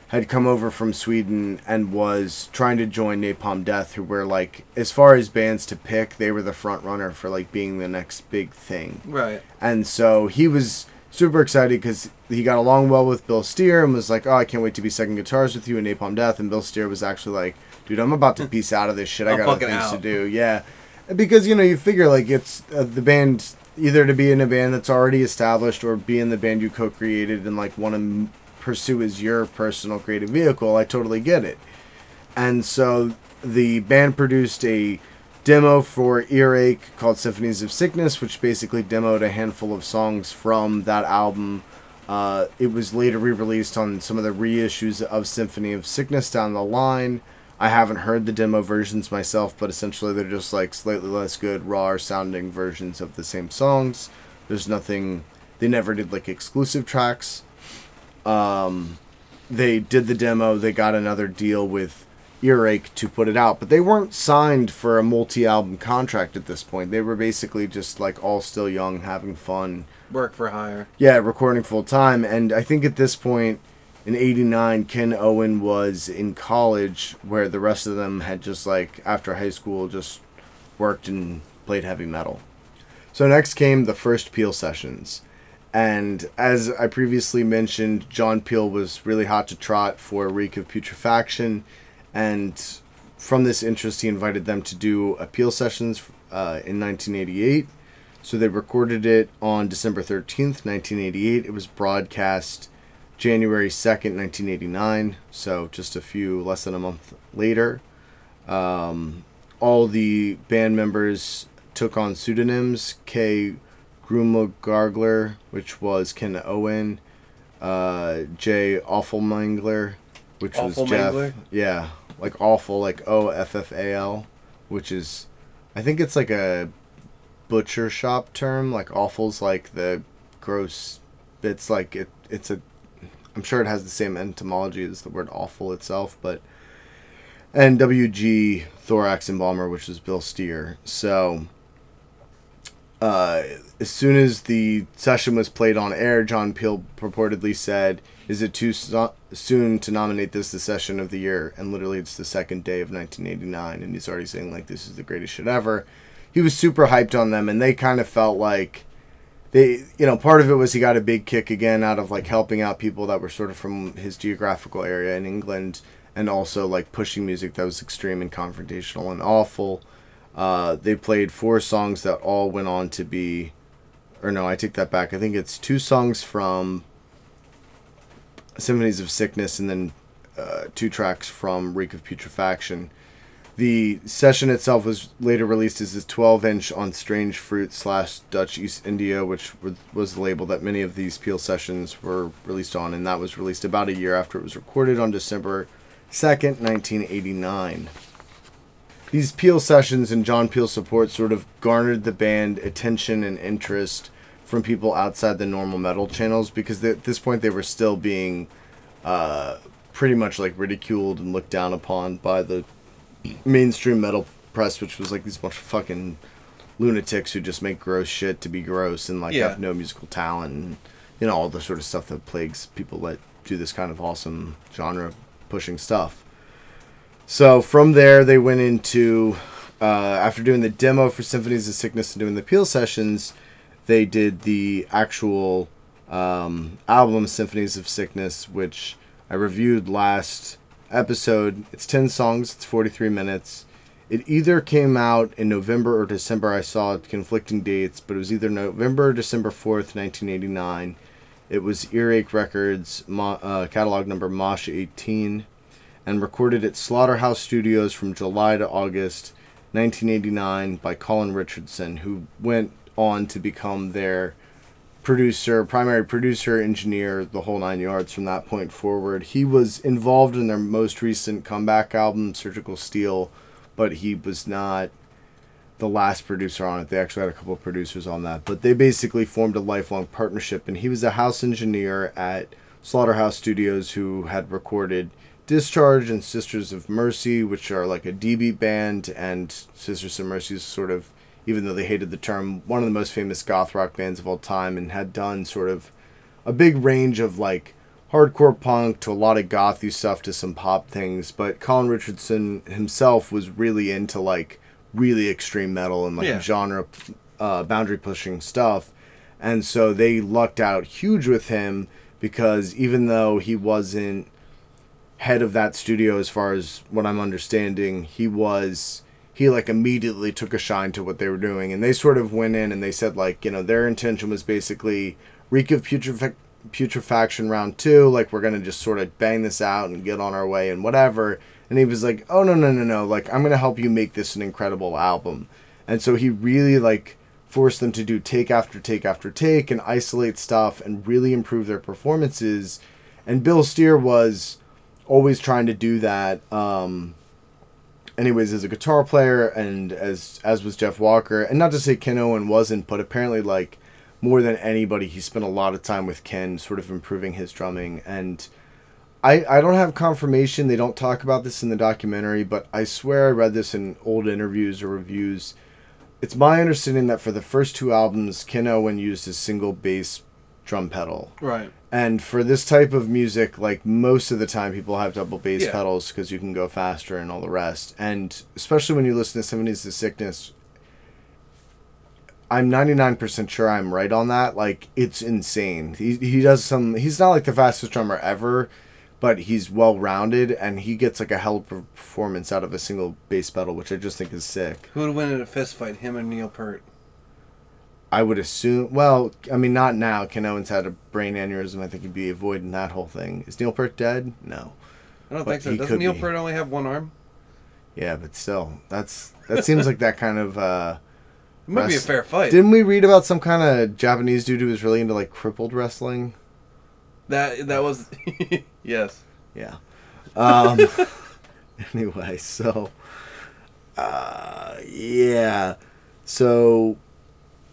had come over from Sweden and was trying to join Napalm Death, who were, like, as far as bands to pick, they were the front runner for, like, being the next big thing. Right. And so he was super excited because he got along well with Bill Steer and was like, oh, I can't wait to be second guitarist with you in Napalm Death. And Bill Steer was actually like, dude, I'm about to peace out of this shit. I got other things to do. Yeah. Because, you know, you figure, like, it's the band, either to be in a band that's already established or be in the band you co-created and, like, want to pursue as your personal creative vehicle. I totally get it. And so the band produced a demo for Earache called Symphonies of Sickness, which basically demoed a handful of songs from that album. It was later re-released on some of the reissues of Symphony of Sickness down the line. I haven't heard the demo versions myself, but essentially they're just, like, slightly less good, raw sounding versions of the same songs. There's nothing, they never did, like, exclusive tracks. They did the demo, they got another deal with Earache to put it out, but they weren't signed for a multi-album contract at this point. They were basically just, like, all still young, having fun. Work for hire. Yeah, recording full-time, and I think at this point, in 89, Ken Owen was in college, where the rest of them had just, like, after high school, just worked and played heavy metal. So next came the first Peel sessions. And as I previously mentioned, John Peel was really hot to trot for Reek of Putrefaction. And from this interest, he invited them to do a Peel Sessions in 1988. So they recorded it on December 13th, 1988. It was broadcast January 2nd, 1989. So just a few, less than a month later. All the band members took on pseudonyms. K. Grumlogargler, which was Ken Owen, J. Offalmangler, which was Jeff. Yeah, like awful, like O-F-F-A-L, which is, I think it's like a butcher shop term, like awful's like the gross bits, like it's a, I'm sure it has the same etymology as the word awful itself, but, and W.G. Thorax Embalmer, which is Bill Steer, so... As soon as the session was played on air, John Peel purportedly said, "Is it too soon to nominate this the session of the year?" And literally, it's the second day of 1989, and he's already saying, like, this is the greatest shit ever. He was super hyped on them, and they kind of felt like they, you know, part of it was he got a big kick again out of, like, helping out people that were sort of from his geographical area in England, and also, like, pushing music that was extreme and confrontational and awful. They played four songs that all went on to be, or no, I take that back. I think it's two songs from Symphonies of Sickness and then two tracks from Reek of Putrefaction. The session itself was later released as a 12-inch on Strange Fruit / Dutch East India, which was the label that many of these Peel sessions were released on, and that was released about a year after it was recorded on December 2nd, 1989. These Peel sessions and John Peel's support sort of garnered the band attention and interest from people outside the normal metal channels, because at this point they were still being pretty much, like, ridiculed and looked down upon by the mainstream metal press, which was like these bunch of fucking lunatics who just make gross shit to be gross and, like, have no musical talent and, you know, all the sort of stuff that plagues people that do this kind of awesome genre pushing stuff. So from there they went into, after doing the demo for Symphonies of Sickness and doing the Peel sessions, they did the actual album Symphonies of Sickness, which I reviewed last episode. It's 10 songs, it's 43 minutes. It either came out in November or December. I saw conflicting dates, but it was either November or December 4th, 1989. It was Earache Records, catalog number Mosh 18, and recorded at Slaughterhouse Studios from July to August 1989 by Colin Richardson, who went on to become their producer, primary producer, engineer, the whole nine yards from that point forward. He was involved in their most recent comeback album, Surgical Steel, but he was not the last producer on it. They actually had a couple of producers on that, but they basically formed a lifelong partnership, and he was a house engineer at Slaughterhouse Studios who had recorded Discharge and Sisters of Mercy, which are like a DB band, and Sisters of Mercy is sort of, even though they hated the term, one of the most famous goth rock bands of all time, and had done sort of a big range of, like, hardcore punk to a lot of gothy stuff to some pop things. But Colin Richardson himself was really into, like, really extreme metal and, like, genre boundary pushing stuff. And so they lucked out huge with him, because even though he wasn't head of that studio, as far as what I'm understanding, he was... he, like, immediately took a shine to what they were doing. And they sort of went in and they said, like, you know, their intention was basically Reek of Putrefaction round two. Like, we're going to just sort of bang this out and get on our way and whatever. And he was like, oh, no. Like, I'm going to help you make this an incredible album. And so he really, like, forced them to do take after take after take and isolate stuff and really improve their performances. And Bill Steer was always trying to do that, anyways, as a guitar player, and as was Jeff Walker. And not to say Ken Owen wasn't, but apparently, like, more than anybody, he spent a lot of time with Ken sort of improving his drumming. And I don't have confirmation, they don't talk about this in the documentary, but I swear I read this in old interviews or reviews. It's my understanding that for the first two albums, Ken Owen used a single bass drum pedal. Right. And for this type of music, like, most of the time people have double bass pedals because you can go faster and all the rest. And especially when you listen to Symphonies of Sickness, I'm 99% sure I'm right on that. Like, it's insane. He does some... he's not, like, the fastest drummer ever, but he's well-rounded, and he gets, like, a hell of a performance out of a single bass pedal, which I just think is sick. Who would win in a fistfight, him and Neil Peart? I would assume... well, I mean, not now. Ken Owens had a brain aneurysm. I think he'd be avoiding that whole thing. Is Neil Peart dead? No. I don't think so. Doesn't Neil Peart only have one arm? Yeah, but still. That seems like that kind of... it might be a fair fight. Didn't we read about some kind of Japanese dude who was really into, like, crippled wrestling? That was... yes. Yeah. Anyway, so... yeah. So...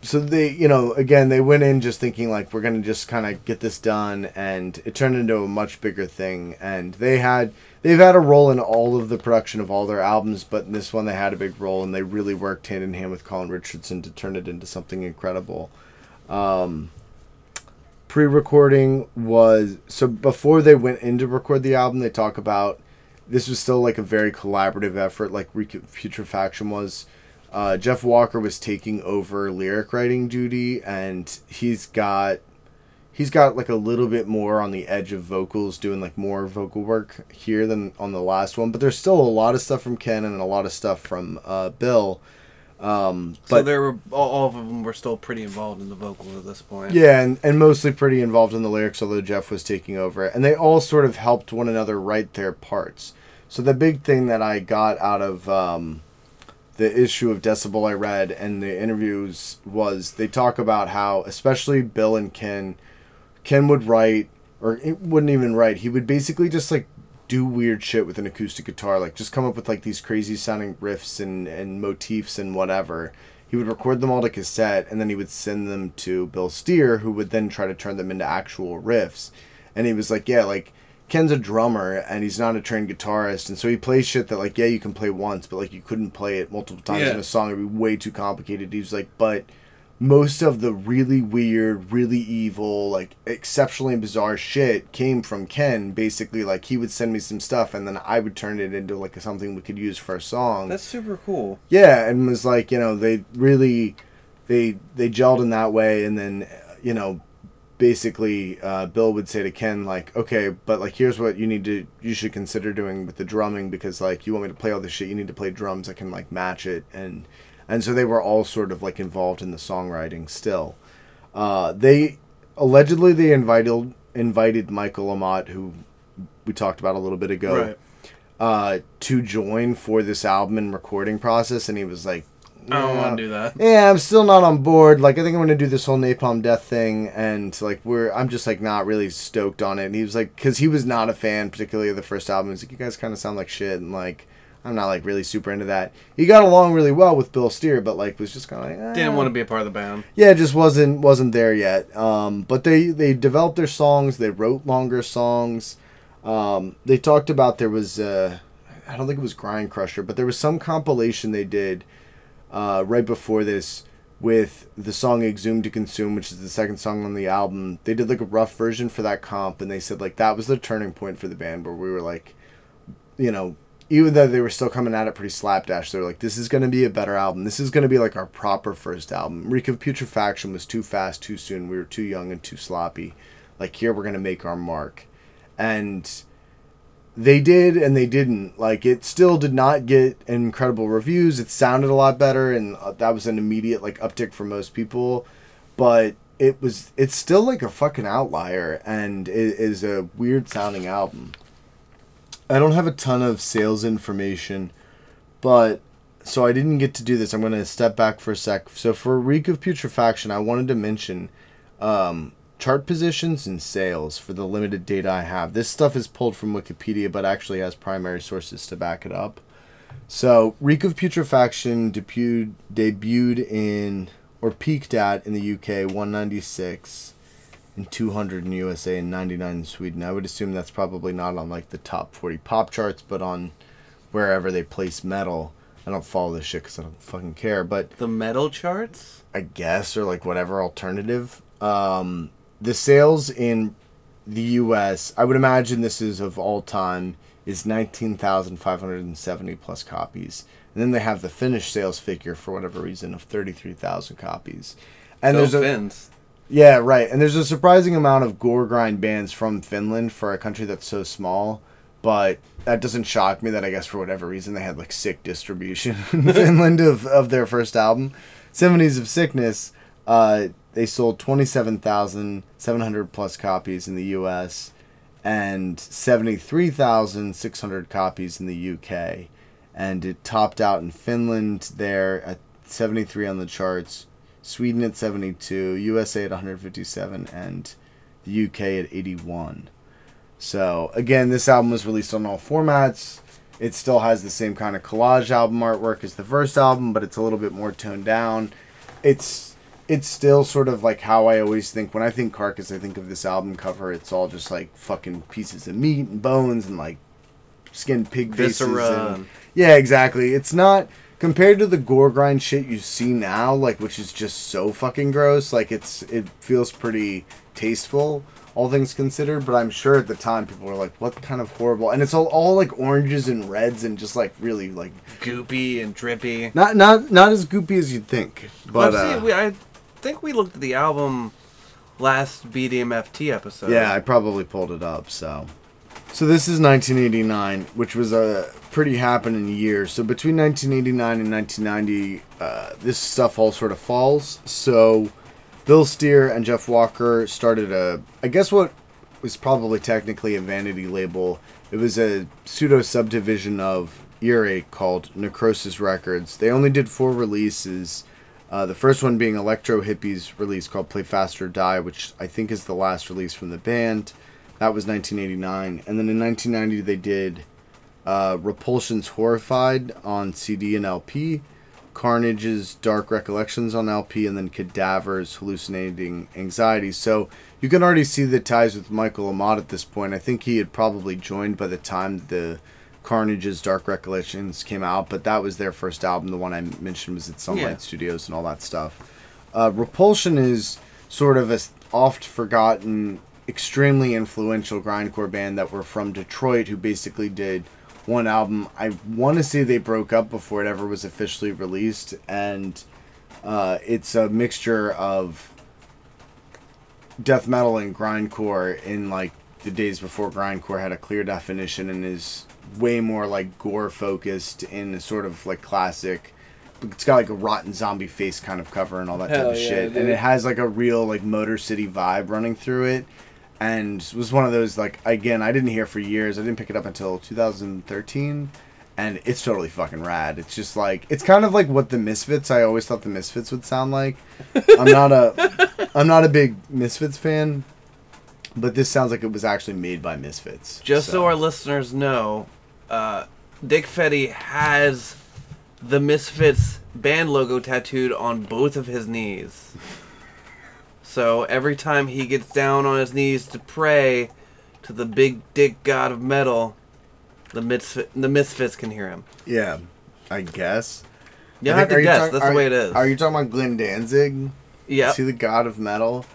So they, you know, again, they went in just thinking, like, we're going to just kind of get this done, and it turned into a much bigger thing, and they've had a role in all of the production of all their albums, but in this one they had a big role, and they really worked hand in hand with Colin Richardson to turn it into something incredible. Pre-recording was, so before they went in to record the album, they talk about, this was still, like, a very collaborative effort, like Reek of Putrefaction was. Jeff Walker was taking over lyric writing duty, and he's got like a little bit more on the edge of vocals, doing like more vocal work here than on the last one, but there's still a lot of stuff from Ken and a lot of stuff from Bill. So there were, all of them were still pretty involved in the vocals at this point. Yeah, and mostly pretty involved in the lyrics, although Jeff was taking over it, and they all sort of helped one another write their parts. So the big thing that I got out of the issue of Decibel I read and the interviews was, they talk about how, especially Bill and Ken would write, or it wouldn't even write, he would basically just like do weird shit with an acoustic guitar, like just come up with like these crazy sounding riffs and motifs and whatever. He would record them all to cassette, and then he would send them to Bill Steer, who would then try to turn them into actual riffs. And he was like, yeah, like, Ken's a drummer and he's not a trained guitarist, and so he plays shit that, like, yeah, you can play once, but like you couldn't play it multiple times in a song, it'd be way too complicated. He was like, but most of the really weird, really evil, like exceptionally bizarre shit came from Ken. Basically, like, he would send me some stuff and then I would turn it into like something we could use for a song. That's super cool. Yeah, and was like, you know, they really they gelled in that way. And then, you know, basically, Bill would say to Ken, like, okay, but, like, here's what you should consider doing with the drumming, because, like, you want me to play all this shit, you need to play drums that can, like, match it, and so they were all sort of, like, involved in the songwriting still. They invited Michael Amott, who we talked about a little bit ago, right, to join for this album and recording process, and he was like, I don't want to do that. Yeah, I'm still not on board. Like, I think I'm going to do this whole Napalm Death thing, and, like, I'm just, like, not really stoked on it. And he was like, because he was not a fan, particularly of the first album. He's like, you guys kind of sound like shit, and, like, I'm not, like, really super into that. He got along really well with Bill Steer, but, like, was just kind of like, didn't want to be a part of the band. Yeah, just wasn't there yet. But they developed their songs. They wrote longer songs. They talked about, there was, I don't think it was Grind Crusher, but there was some compilation they did right before this with the song Exhumed to Consume, which is the second song on the album. They did like a rough version for that comp, and they said, like, that was the turning point for the band, where we were like, you know, even though they were still coming at it pretty slapdash, they were like, this is going to be a better album. This is going to be like our proper first album. Reek of Putrefaction was too fast, too soon. We were too young and too sloppy. Like, here we're going to make our mark. And they did, and they didn't. Like, it still did not get incredible reviews. It sounded a lot better, and that was an immediate, like, uptick for most people. But it's still, like, a fucking outlier, and it is a weird-sounding album. I don't have a ton of sales information, but, so I didn't get to do this. I'm going to step back for a sec. So for Reek of Putrefaction, I wanted to mention chart positions and sales for the limited data I have. This stuff is pulled from Wikipedia, but actually has primary sources to back it up. So, Reek of Putrefaction debuted in, or peaked at, in the UK, 196 and 200 in the USA and 99 in Sweden. I would assume that's probably not on, like, the top 40 pop charts, but on wherever they place metal. I don't follow this shit because I don't fucking care, but... The metal charts? I guess, or, like, whatever alternative. The sales in the U.S., I would imagine this is of all time, is 19,570 plus copies. And then they have the Finnish sales figure, for whatever reason, of 33,000 copies. And so there's Finns. Yeah, right. And there's a surprising amount of gore grind bands from Finland for a country that's so small. But that doesn't shock me that, I guess, for whatever reason, they had, like, sick distribution in Finland of their first album. Symphonies of Sickness... they sold 27,700 plus copies in the U.S. and 73,600 copies in the U.K. And it topped out in Finland there at 73 on the charts, Sweden at 72, USA at 157, and the U.K. at 81. So, again, this album was released on all formats. It still has the same kind of collage album artwork as the first album, but it's a little bit more toned down. It's... it's still sort of like how I always think. When I think Carcass, I think of this album cover. It's all just like fucking pieces of meat and bones and like skinned pig faces. And, yeah, exactly. It's not... Compared to the gore grind shit you see now, like, which is just so fucking gross, like, it feels pretty tasteful, all things considered, but I'm sure at the time people were like, what kind of horrible, and it's all like oranges and reds and just like really like goopy and drippy. Not as goopy as you'd think, but I think we looked at the album last BDMFT episode. Yeah, I probably pulled it up, so. So this is 1989, which was a pretty happening year. So between 1989 and 1990, this stuff all sort of falls. So Bill Steer and Jeff Walker started a, I guess what was probably technically a vanity label. It was a pseudo subdivision of Earache called Necroticism Records. They only did 4 releases. The first one being Electro Hippies release called Play Fast or Die, which I think is the last release from the band. That was 1989. And then in 1990, they did Repulsion's Horrified on CD and LP, Carnage's Dark Recollections on LP, and then Cadaver's Hallucinating Anxiety. So you can already see the ties with Michael Amott at this point. I think he had probably joined by the time the Carnage's Dark Recollections came out, but that was their first album. The one I mentioned was at Sunlight Studios and all that stuff. Repulsion is sort of an oft-forgotten, extremely influential grindcore band that were from Detroit who basically did one album. I want to say they broke up before it ever was officially released, and it's a mixture of death metal and grindcore in like the days before grindcore had a clear definition, and is way more like gore focused in a sort of like classic. It's got like a rotten zombie face kind of cover and all that type of shit, dude. And it has like a real like Motor City vibe running through it. And it was one of those, like, again, I didn't hear for years. I didn't pick it up until 2013. And it's totally fucking rad. It's just like, it's kind of like what the Misfits, I always thought the Misfits would sound like. I'm not a big Misfits fan, but this sounds like it was actually made by Misfits. Just so our listeners know, Dick Fetty has the Misfits band logo tattooed on both of his knees. So every time he gets down on his knees to pray to the big dick god of metal, the Misfits can hear him. Yeah, I guess. You don't have to guess. That's the way it is. Are you talking about Glenn Danzig? Yeah. Is he the god of metal?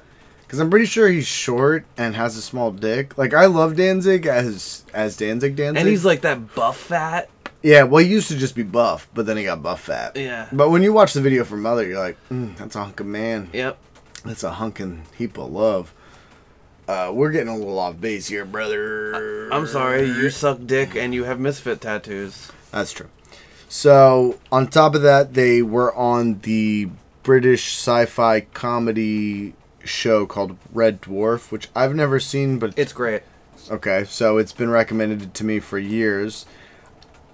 Because I'm pretty sure he's short and has a small dick. Like, I love Danzig as Danzig. And he's like that buff fat. Yeah, well, he used to just be buff, but then he got buff fat. Yeah. But when you watch the video for Mother, you're like, that's a hunk of man. Yep. That's a hunkin' heap of love. We're getting a little off base here, brother. I'm sorry, you suck dick and you have Misfit tattoos. That's true. So, on top of that, they were on the British sci-fi comedy show called Red Dwarf, which I've never seen, but... It's great. Okay, so it's been recommended to me for years.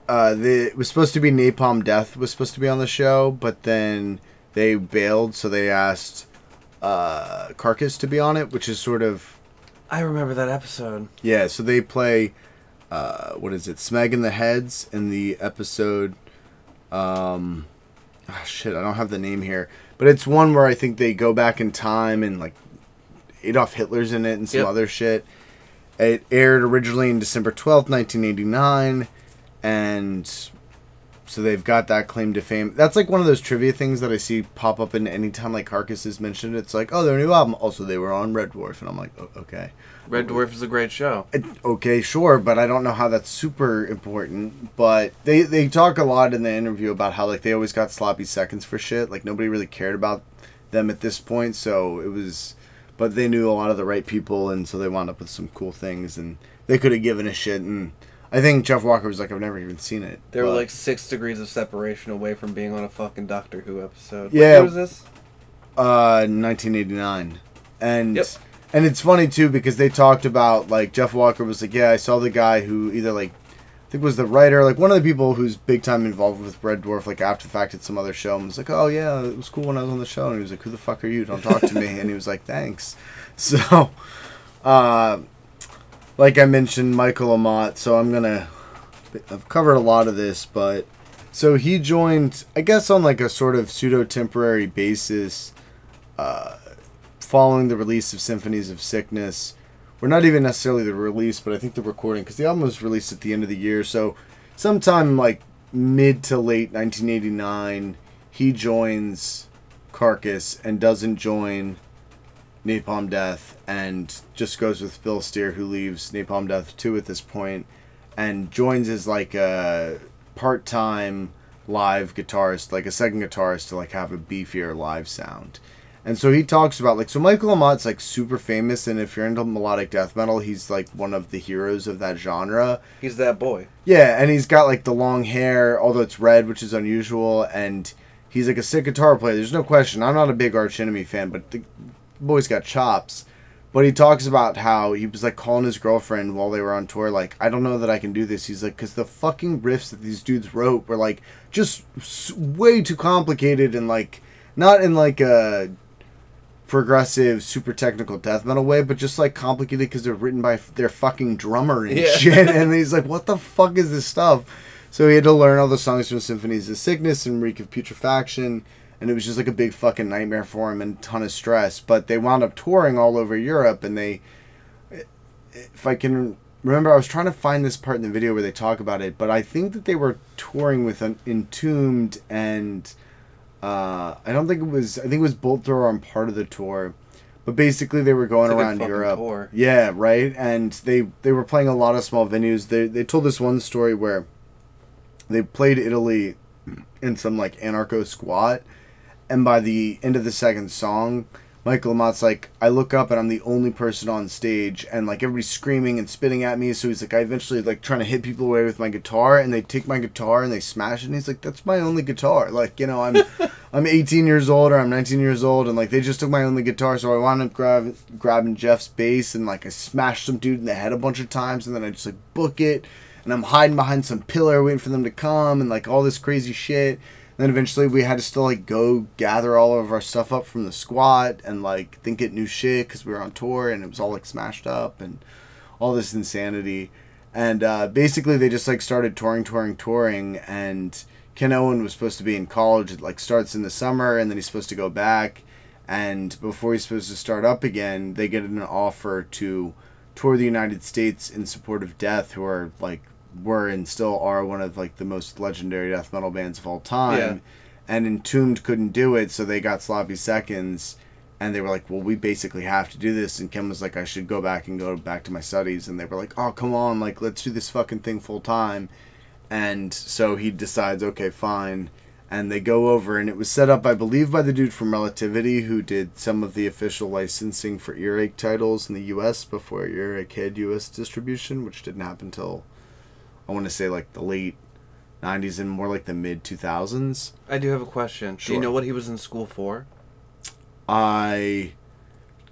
It was supposed to be Napalm Death was supposed to be on the show, but then they bailed, so they asked... Carcass to be on it, which is sort of... I remember that episode. Yeah, so they play, Smagging the Heads in the episode, I don't have the name here, but it's one where I think they go back in time and, like, Adolf Hitler's in it and some other shit. It aired originally in December 12th, 1989, and... So they've got that claim to fame. That's like one of those trivia things that I see pop up in any time like Carcass is mentioned. It's like, oh, their new album. Also, they were on Red Dwarf. And I'm like, oh, okay. Red Dwarf is a great show. Okay, sure. But I don't know how that's super important. But they talk a lot in the interview about how like they always got sloppy seconds for shit. Like nobody really cared about them at this point. So it was... But they knew a lot of the right people. And so they wound up with some cool things. And they could have given a shit and... I think Jeff Walker was like, I've never even seen it. They were like 6 degrees of separation away from being on a fucking Doctor Who episode. Yeah. What was this? 1989. And it's funny, too, because they talked about, like, Jeff Walker was like, yeah, I saw the guy who either, like, I think was the writer, like, one of the people who's big time involved with Red Dwarf, like, after the fact at some other show, and was like, oh, yeah, it was cool when I was on the show. And he was like, who the fuck are you? Don't talk to me. And he was like, thanks. So, like I mentioned, Michael Amott, so I've covered a lot of this, but... So he joined, I guess on like a sort of pseudo-temporary basis, following the release of Symphonies of Sickness, or not even necessarily the release, but I think the recording, because the album was released at the end of the year, so sometime like mid to late 1989, he joins Carcass and doesn't join Napalm Death, and just goes with Bill Steer, who leaves Napalm Death too at this point, and joins as like a part-time live guitarist, like a second guitarist to like have a beefier live sound. And so he talks about like, so Michael Amott's like super famous, and if you're into melodic death metal, he's like one of the heroes of that genre. He's that boy. Yeah, and he's got like the long hair, although it's red, which is unusual, and he's like a sick guitar player. There's no question. I'm not a big Arch Enemy fan, but the boy's got chops. But he talks about how he was like calling his girlfriend while they were on tour, like, I don't know that I can do this. He's like, because the fucking riffs that these dudes wrote were like just way too complicated, and like not in like a progressive, super technical death metal way, but just like complicated because they're written by their fucking drummer and shit. And he's like, what the fuck is this stuff? So he had to learn all the songs from Symphonies of Sickness and Reek of Putrefaction, and it was just like a big fucking nightmare for him and a ton of stress. But they wound up touring all over Europe, and they, if I can remember, I was trying to find this part in the video where they talk about it, but I think that they were touring with an Entombed and I think it was Bolt Thrower on part of the tour, but basically they were going like around Europe. Tour. Yeah, right. And they were playing a lot of small venues. They told this one story where they played Italy in some like anarcho squat, and by the end of the second song, Michael Amott's like, I look up and I'm the only person on stage, and like everybody's screaming and spitting at me. So he's like, I eventually like trying to hit people away with my guitar, and they take my guitar and they smash it. And he's like, that's my only guitar. Like, you know, I'm 18 years old, or I'm 19 years old, and like they just took my only guitar. So I wound up grabbing Jeff's bass, and like I smashed some dude in the head a bunch of times, and then I just like book it, and I'm hiding behind some pillar waiting for them to come, and like all this crazy shit. Then eventually we had to still like go gather all of our stuff up from the squat and like think it new shit because we were on tour, and it was all like smashed up and all this insanity. And basically they just like started touring, and Ken Owen was supposed to be in college. It like starts in the summer, and then he's supposed to go back, and before he's supposed to start up again, they get an offer to tour the United States in support of Death, who are like were and still are one of like the most legendary death metal bands of all time. Yeah. And Entombed couldn't do it, so they got Sloppy Seconds, and they were like, well, we basically have to do this. And Ken was like, I should go back to my studies. And they were like, oh, come on, like let's do this fucking thing full time. And so he decides, okay, fine. And they go over, and it was set up, I believe, by the dude from Relativity, who did some of the official licensing for Earache titles in the US before Earache had US distribution, which didn't happen until I want to say like the late 90s and more like the mid 2000s. I do have a question. Sure. Do you know what he was in school for? I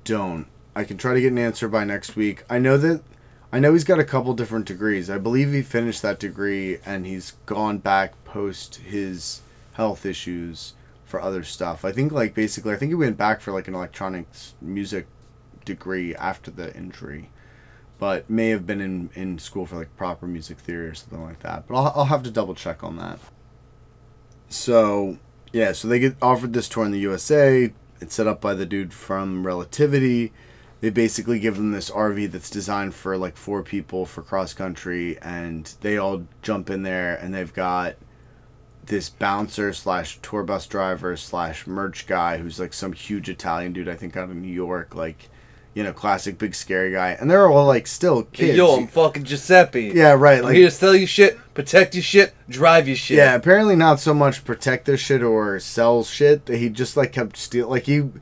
don't. I can try to get an answer by next week. I know he's got a couple different degrees. I believe he finished that degree, and he's gone back post his health issues for other stuff. I think like basically, I think he went back for like an electronics music degree after the injury, but may have been in school for like proper music theory or something like that. But I'll have to double check on that. So, yeah, so they get offered this tour in the USA. It's set up by the dude from Relativity. They basically give them this RV that's designed for like 4 people for cross country, and they all jump in there, and they've got this bouncer / tour bus driver / merch guy who's like some huge Italian dude, I think out of New York, like, you know, classic big scary guy. And they're all like still kids. Yo, I'm fucking Giuseppe. Yeah, right. Like, I'm here to sell you shit, protect you shit, drive you shit. Yeah, apparently not so much protect their shit or sell shit. He just like kept stealing. Like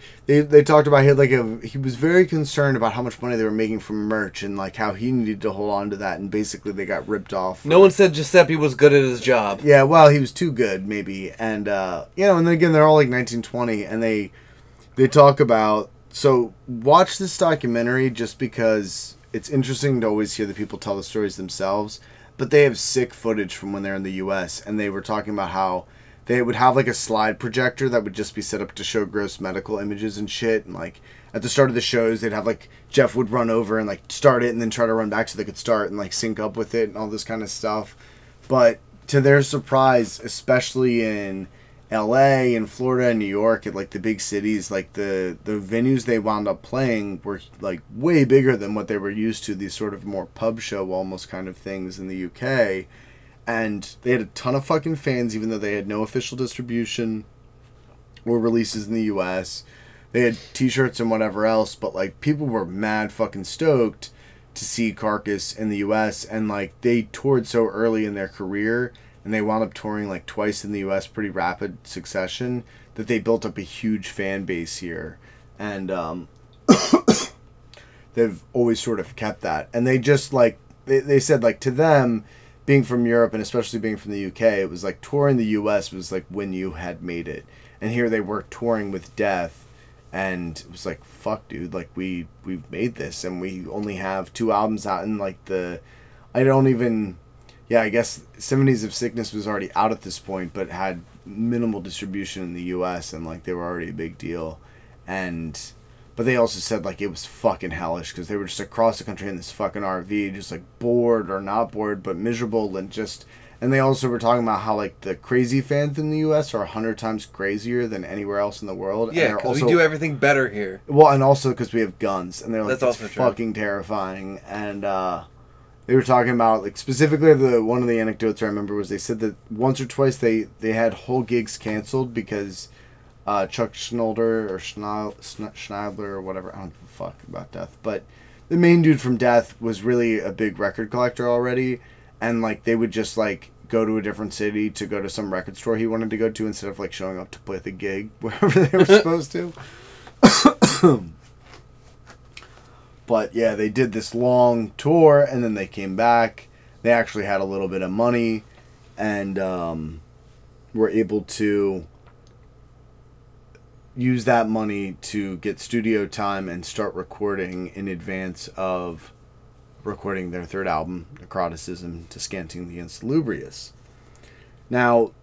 they talked about he was very concerned about how much money they were making from merch, and like how he needed to hold on to that, and basically they got ripped off. No one said Giuseppe was good at his job. Yeah, well, he was too good maybe. And you know, and then again, they're all like 19, 20, and they talk about. So watch this documentary just because it's interesting to always hear the people tell the stories themselves, but they have sick footage from when they're in the US, and they were talking about how they would have like a slide projector that would just be set up to show gross medical images and shit. And like at the start of the shows, they'd have like Jeff would run over and like start it and then try to run back so they could start and like sync up with it and all this kind of stuff. But to their surprise, especially in LA and Florida and New York, at like the big cities, like the venues they wound up playing were like way bigger than what they were used to, these sort of more pub show almost kind of things in the UK. And they had a ton of fucking fans, even though they had no official distribution or releases in the US. They had t-shirts and whatever else, but like people were mad fucking stoked to see Carcass in the US, and like they toured so early in their career and they wound up touring like twice in the US, pretty rapid succession, that they built up a huge fan base here. And they've always sort of kept that. And they just like, they said like to them, being from Europe and especially being from the UK, it was like touring the US was like when you had made it. And here they were touring with Death, and it was like, fuck dude, like we've made this, and we only have 2 albums out, and like I guess Symphonies of Sickness was already out at this point, but had minimal distribution in the US, and like they were already a big deal. But they also said like it was fucking hellish, because they were just across the country in this fucking RV, just like bored or not bored, but miserable, and just, and they also were talking about how like the crazy fans in the US are 100 times crazier than anywhere else in the world. Yeah, because we do everything better here. Well, and also because we have guns, and they're like, that's also fucking terrifying. And they were talking about like specifically one of the anecdotes I remember was they said that once or twice they had whole gigs canceled because Chuck Schneider or Schneidler or whatever, I don't give a fuck about Death, but the main dude from Death was really a big record collector already. And, like, they would just, like, go to a different city to go to some record store he wanted to go to instead of, like, showing up to play the gig wherever they were supposed to. But, yeah, they did this long tour, and then they came back. They actually had a little bit of money and were able to use that money to get studio time and start recording in advance of recording their third album, Necroticism, Descanting the Insalubrious. Now,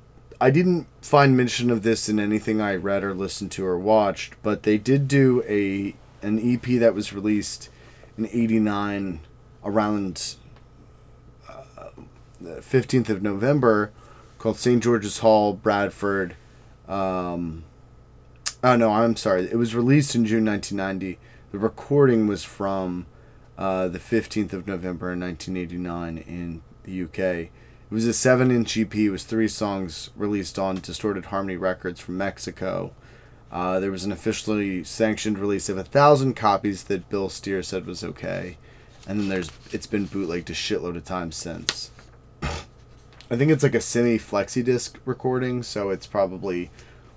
I didn't find mention of this in anything I read or listened to or watched, but they did do an EP that was released in 89 around the 15th of November called St. George's Hall, Bradford. It was released in June 1990. The recording was from the 15th of November in 1989 in the UK. It was a 7-inch EP. It was 3 songs released on Distorted Harmony Records from Mexico. There was an officially sanctioned release of 1,000 copies that Bill Steer said was okay. And then it's been bootlegged a shitload of times since. I think it's like a semi-flexi disc recording, so it's probably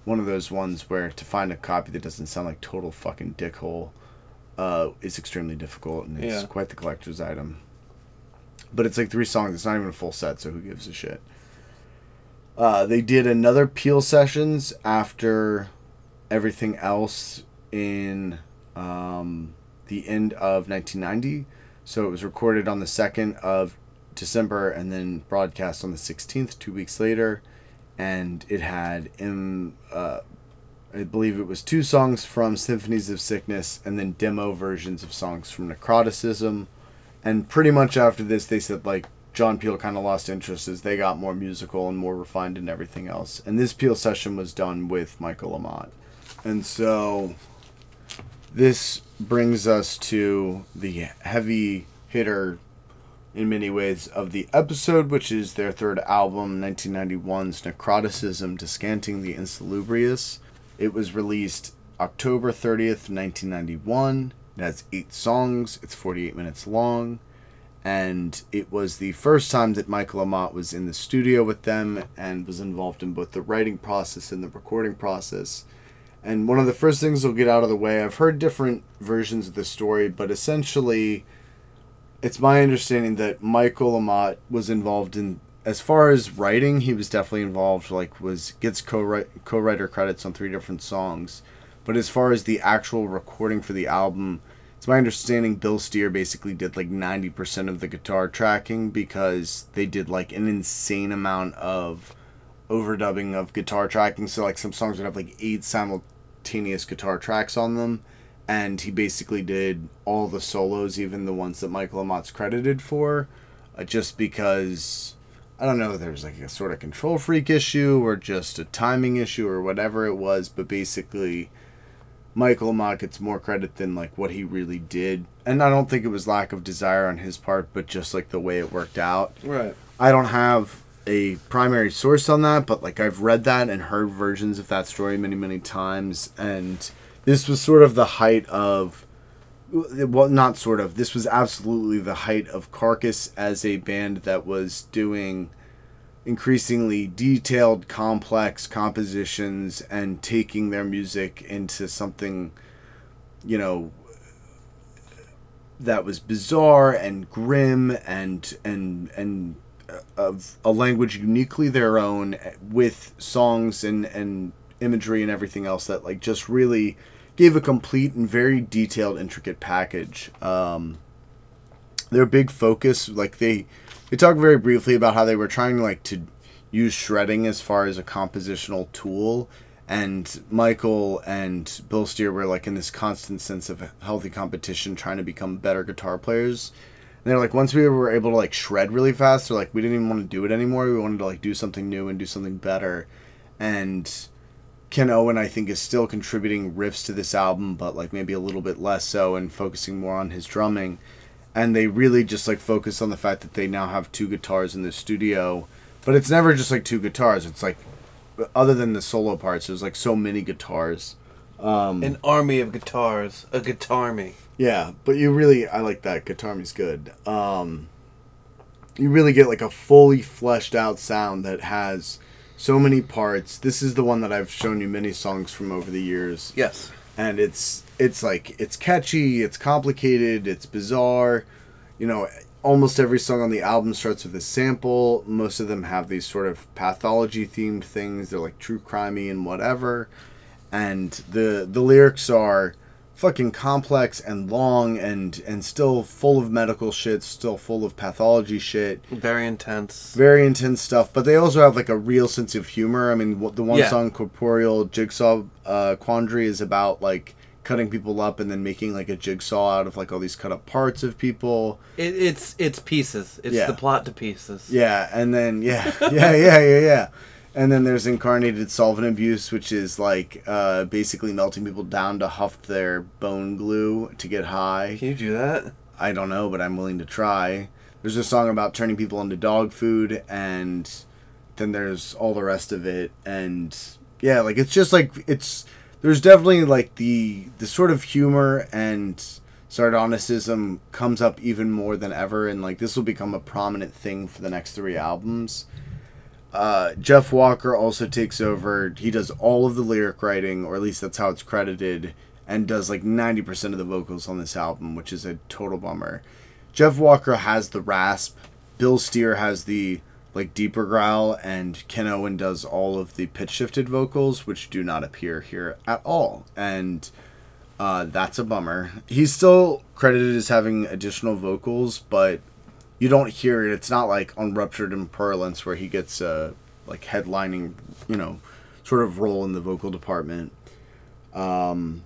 one of those ones where to find a copy that doesn't sound like total fucking dickhole is extremely difficult, and it's quite the collector's item. But it's like 3 songs. It's not even a full set, so who gives a shit? They did another Peel Sessions after everything else in the end of 1990. So it was recorded on the 2nd of December and then broadcast on the 16th, 2 weeks later. And it had I believe it was 2 songs from Symphonies of Sickness and then demo versions of songs from Necroticism. And pretty much after this, they said, like, John Peel kind of lost interest as they got more musical and more refined and everything else. And this Peel session was done with Michael Amott. And so this brings us to the heavy hitter in many ways of the episode, which is their third album, 1991's Necroticism, Descanting the Insalubrious. It was released October 30th, 1991. It has 8 songs. It's 48 minutes long. And it was the first time that Michael Amott was in the studio with them and was involved in both the writing process and the recording process. And one of the first things we'll get out of the way, I've heard different versions of the story, but essentially it's my understanding that Michael Amott was involved in, as far as writing, he was definitely involved, like gets co-writer credits on 3 different songs. But as far as the actual recording for the album, it's my understanding Bill Steer basically did like 90% of the guitar tracking, because they did like an insane amount of overdubbing of guitar tracking. So like some songs would have like 8 simultaneous guitar tracks on them. And he basically did all the solos, even the ones that Michael Amott's credited for, just because I don't know if there's like a sort of control freak issue or just a timing issue or whatever it was, but basically Michael Amott gets more credit than like what he really did. And I don't think it was lack of desire on his part, but just like the way it worked out. Right. I don't have a primary source on that, but like I've read that and heard versions of that story many, many times. And this was sort of the height of, well, not sort of, this was absolutely the height of Carcass as a band that was doing increasingly detailed, complex compositions and taking their music into something, you know, that was bizarre and grim and of a language uniquely their own, with songs and imagery and everything else that like just really gave a complete and very detailed, intricate package. Their big focus, like they talked very briefly about how they were trying like to use shredding as far as a compositional tool, and Michael and Bill Steer were like in this constant sense of healthy competition, trying to become better guitar players. And they're like, once we were able to like shred really fast, they're like, we didn't even want to do it anymore. We wanted to like do something new and do something better. And Ken Owen, I think, is still contributing riffs to this album, but like maybe a little bit less so, and focusing more on his drumming. And they really just like focus on the fact that they now have two guitars in the studio, but it's never just like two guitars. It's like, other than the solo parts, there's like so many guitars. An army of guitars, a guitarmy. Yeah, but you really, I like that. Guitarmy's good. You really get like a fully fleshed out sound that has so many parts. This is the one that I've shown you many songs from over the years. Yes. And it's like, it's catchy, it's complicated, it's bizarre. You know, almost every song on the album starts with a sample. Most of them have these sort of pathology-themed things. They're like true crimey and whatever. And the lyrics are fucking complex and long and still full of medical shit, still full of pathology shit. Very intense. Very intense stuff. But they also have like a real sense of humor. I mean, the one song, Corporeal Jigsaw Quandary, is about like cutting people up and then making like a jigsaw out of like all these cut up parts of people. It's pieces. It's the plot to Pieces. Yeah, and then, yeah. And then there's Incarnated Solvent Abuse, which is like basically melting people down to huff their bone glue to get high. Can you do that? I don't know, but I'm willing to try. There's a song about turning people into dog food, and then there's all the rest of it. And yeah, like it's just like, it's, there's definitely like the sort of humor and sardonasticism comes up even more than ever. And like this will become a prominent thing for the next three albums. Jeff Walker also takes over. He does all of the lyric writing, or at least that's how it's credited, and does like 90% of the vocals on this album, which is a total bummer. Jeff Walker has the rasp, Bill Steer has the like deeper growl, and Ken Owen does all of the pitch shifted vocals, which do not appear here at all. And that's a bummer. He's still credited as having additional vocals, but you don't hear it. It's not like on Ruptured Imperlance where he gets a like headlining, you know, sort of role in the vocal department. And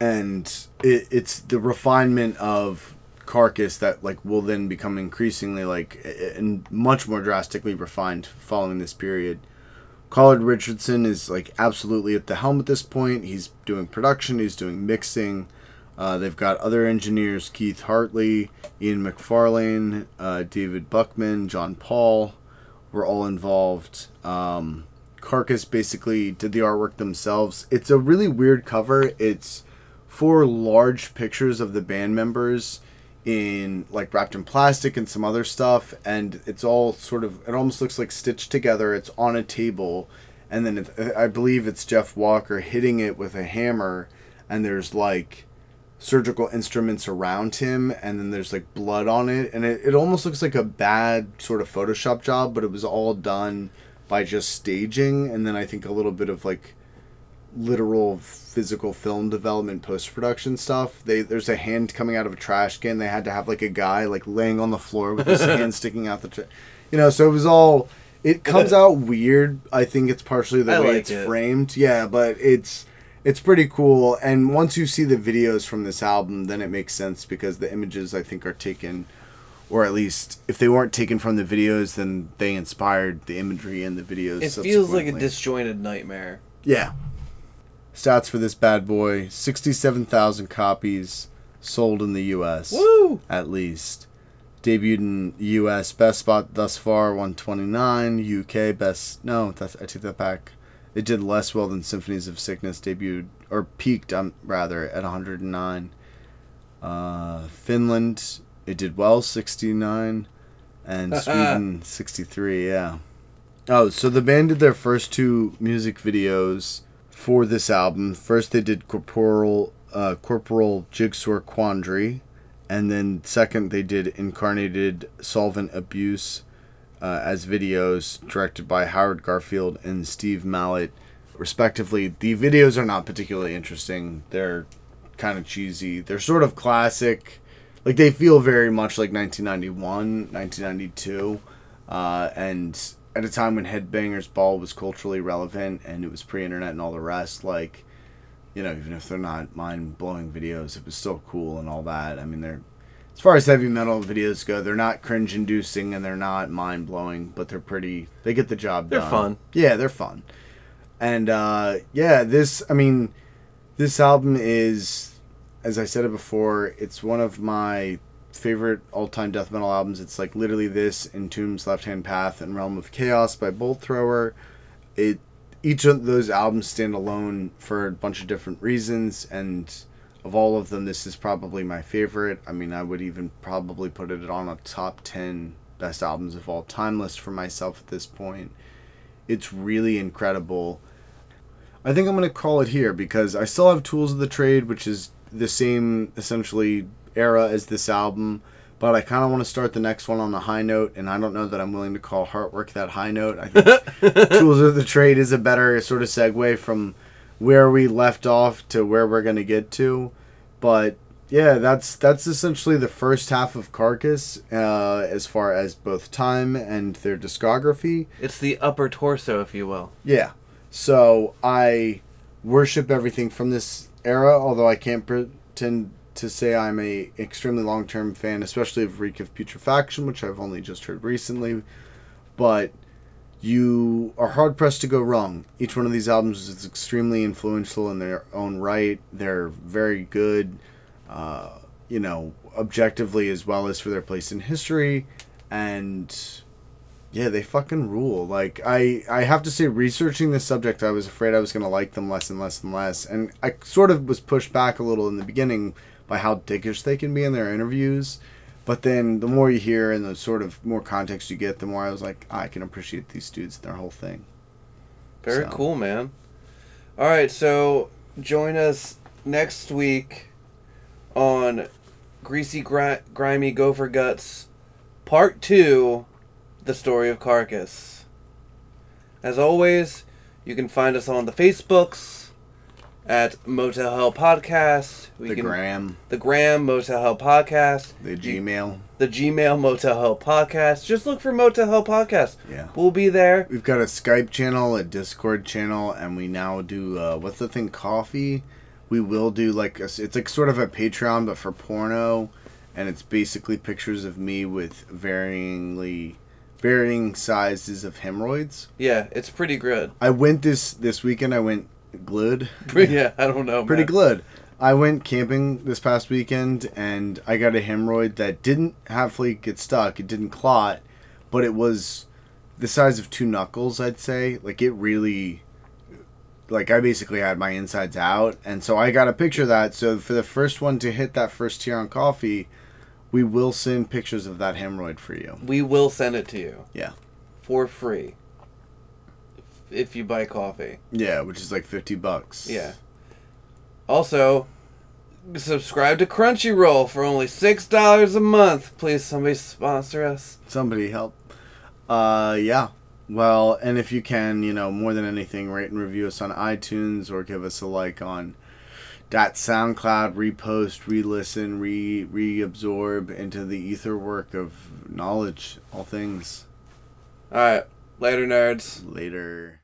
it's the refinement of Carcass that like will then become increasingly like and much more drastically refined following this period. Colin Richardson is like absolutely at the helm at this point. He's doing production. He's doing mixing. They've got other engineers, Keith Hartley, Ian McFarlane, David Buckman, John Paul, were all involved. Carcass basically did the artwork themselves. It's a really weird cover. It's four large pictures of the band members in like wrapped in plastic and some other stuff. And it's all sort of, it almost looks like stitched together. It's on a table. And then I believe it's Jeff Walker hitting it with a hammer. And there's like surgical instruments around him, and then there's like blood on it, and it almost looks like a bad sort of Photoshop job, but it was all done by just staging, and then I think a little bit of like literal physical film development, post-production stuff. There's a hand coming out of a trash can. They had to have like a guy like laying on the floor with his hand sticking out the you know, so it was all, it comes out weird. I think it's partially the way it's framed, but it's pretty cool, and once you see the videos from this album, then it makes sense, because the images, I think, are taken or at least if they weren't taken from the videos, then they inspired the imagery in the videos. It feels like a disjointed nightmare. Yeah. Stats for this bad boy: 67,000 copies sold in the U.S. Woo! At least. Debuted in U.S. best spot thus far, 129. U.K. best. No, that's, I take that back. It did less well than Symphonies of Sickness, peaked at 109. Finland, it did well, 69, and Sweden, 63. Yeah. Oh, so the band did their first two music videos for this album. First, they did Corporal Jigsaw Quandary, and then second, they did Incarnated Solvent Abuse. As videos directed by Howard Garfield and Steve Mallet, respectively. The videos are not particularly interesting. They're kind of cheesy. They're sort of classic. Like, they feel very much like 1991, 1992, and at a time when Headbangers Ball was culturally relevant and it was pre-internet and all the rest, like, you know, even if they're not mind-blowing videos, it was still cool and all that. I mean, they're, as far as heavy metal videos go, they're not cringe-inducing and they're not mind-blowing, but they're pretty... They get the job done. They're fun. Yeah, they're fun. And, this album is, as I said it before, it's one of my favorite all-time death metal albums. It's like literally this, Entombed's Left Hand Path, and Realm of Chaos by Bolt Thrower. Each of those albums stand alone for a bunch of different reasons, and... Of all of them, this is probably my favorite. I mean, I would even probably put it on a top 10 best albums of all time list for myself at this point. It's really incredible. I think I'm going to call it here because I still have Tools of the Trade, which is the same, essentially, era as this album. But I kind of want to start the next one on a high note, and I don't know that I'm willing to call Heartwork that high note. I think Tools of the Trade is a better sort of segue from where we left off to where we're going to get to. But yeah, that's essentially the first half of Carcass, as far as both time and their discography. It's the upper torso, if you will. Yeah. So I worship everything from this era, although I can't pretend to say I'm a extremely long-term fan, especially of Reek of Putrefaction, which I've only just heard recently. But you are hard-pressed to go wrong. Each one of these albums is extremely influential in their own right. They're very good, objectively as well as for their place in history. And, yeah, they fucking rule. Like, I have to say, researching this subject, I was afraid I was going to like them less and less and less. And I sort of was pushed back a little in the beginning by how dickish they can be in their interviews. But then the more you hear and the sort of more context you get, the more I was like, I can appreciate these dudes and their whole thing. Very cool, man. All right, so join us next week on Greasy, Grimy Gopher Guts Part 2, The Story of Carcass. As always, you can find us on the Facebooks at Motel Hell Podcast. The Gram Motel Hell Podcast. The Gmail Motel Hell Podcast. Just look for Motel Hell Podcast. Yeah. We'll be there. We've got a Skype channel, a Discord channel, and we now do, Coffee. We will do, it's like sort of a Patreon, but for porno, and it's basically pictures of me with varying sizes of hemorrhoids. Yeah, it's pretty good. I went this weekend, glued. Yeah, I don't know. Pretty glued. I went camping this past weekend and I got a hemorrhoid that didn't halfway get stuck. It didn't clot, but it was the size of two knuckles, I'd say. Like, it really, like, I basically had my insides out. And so I got a picture of that. So for the first one to hit that first tier on Coffee, we will send pictures of that hemorrhoid for you. We will send it to you. Yeah. For free. If you buy coffee. Yeah, which is like $50. Yeah. Also, subscribe to Crunchyroll for only $6 a month. Please, somebody sponsor us. Somebody help. Yeah. Well, and if you can, more than anything, rate and review us on iTunes or give us a like on .SoundCloud, repost, re-listen, reabsorb into the ether work of knowledge, all things. All right. Later, nerds. Later.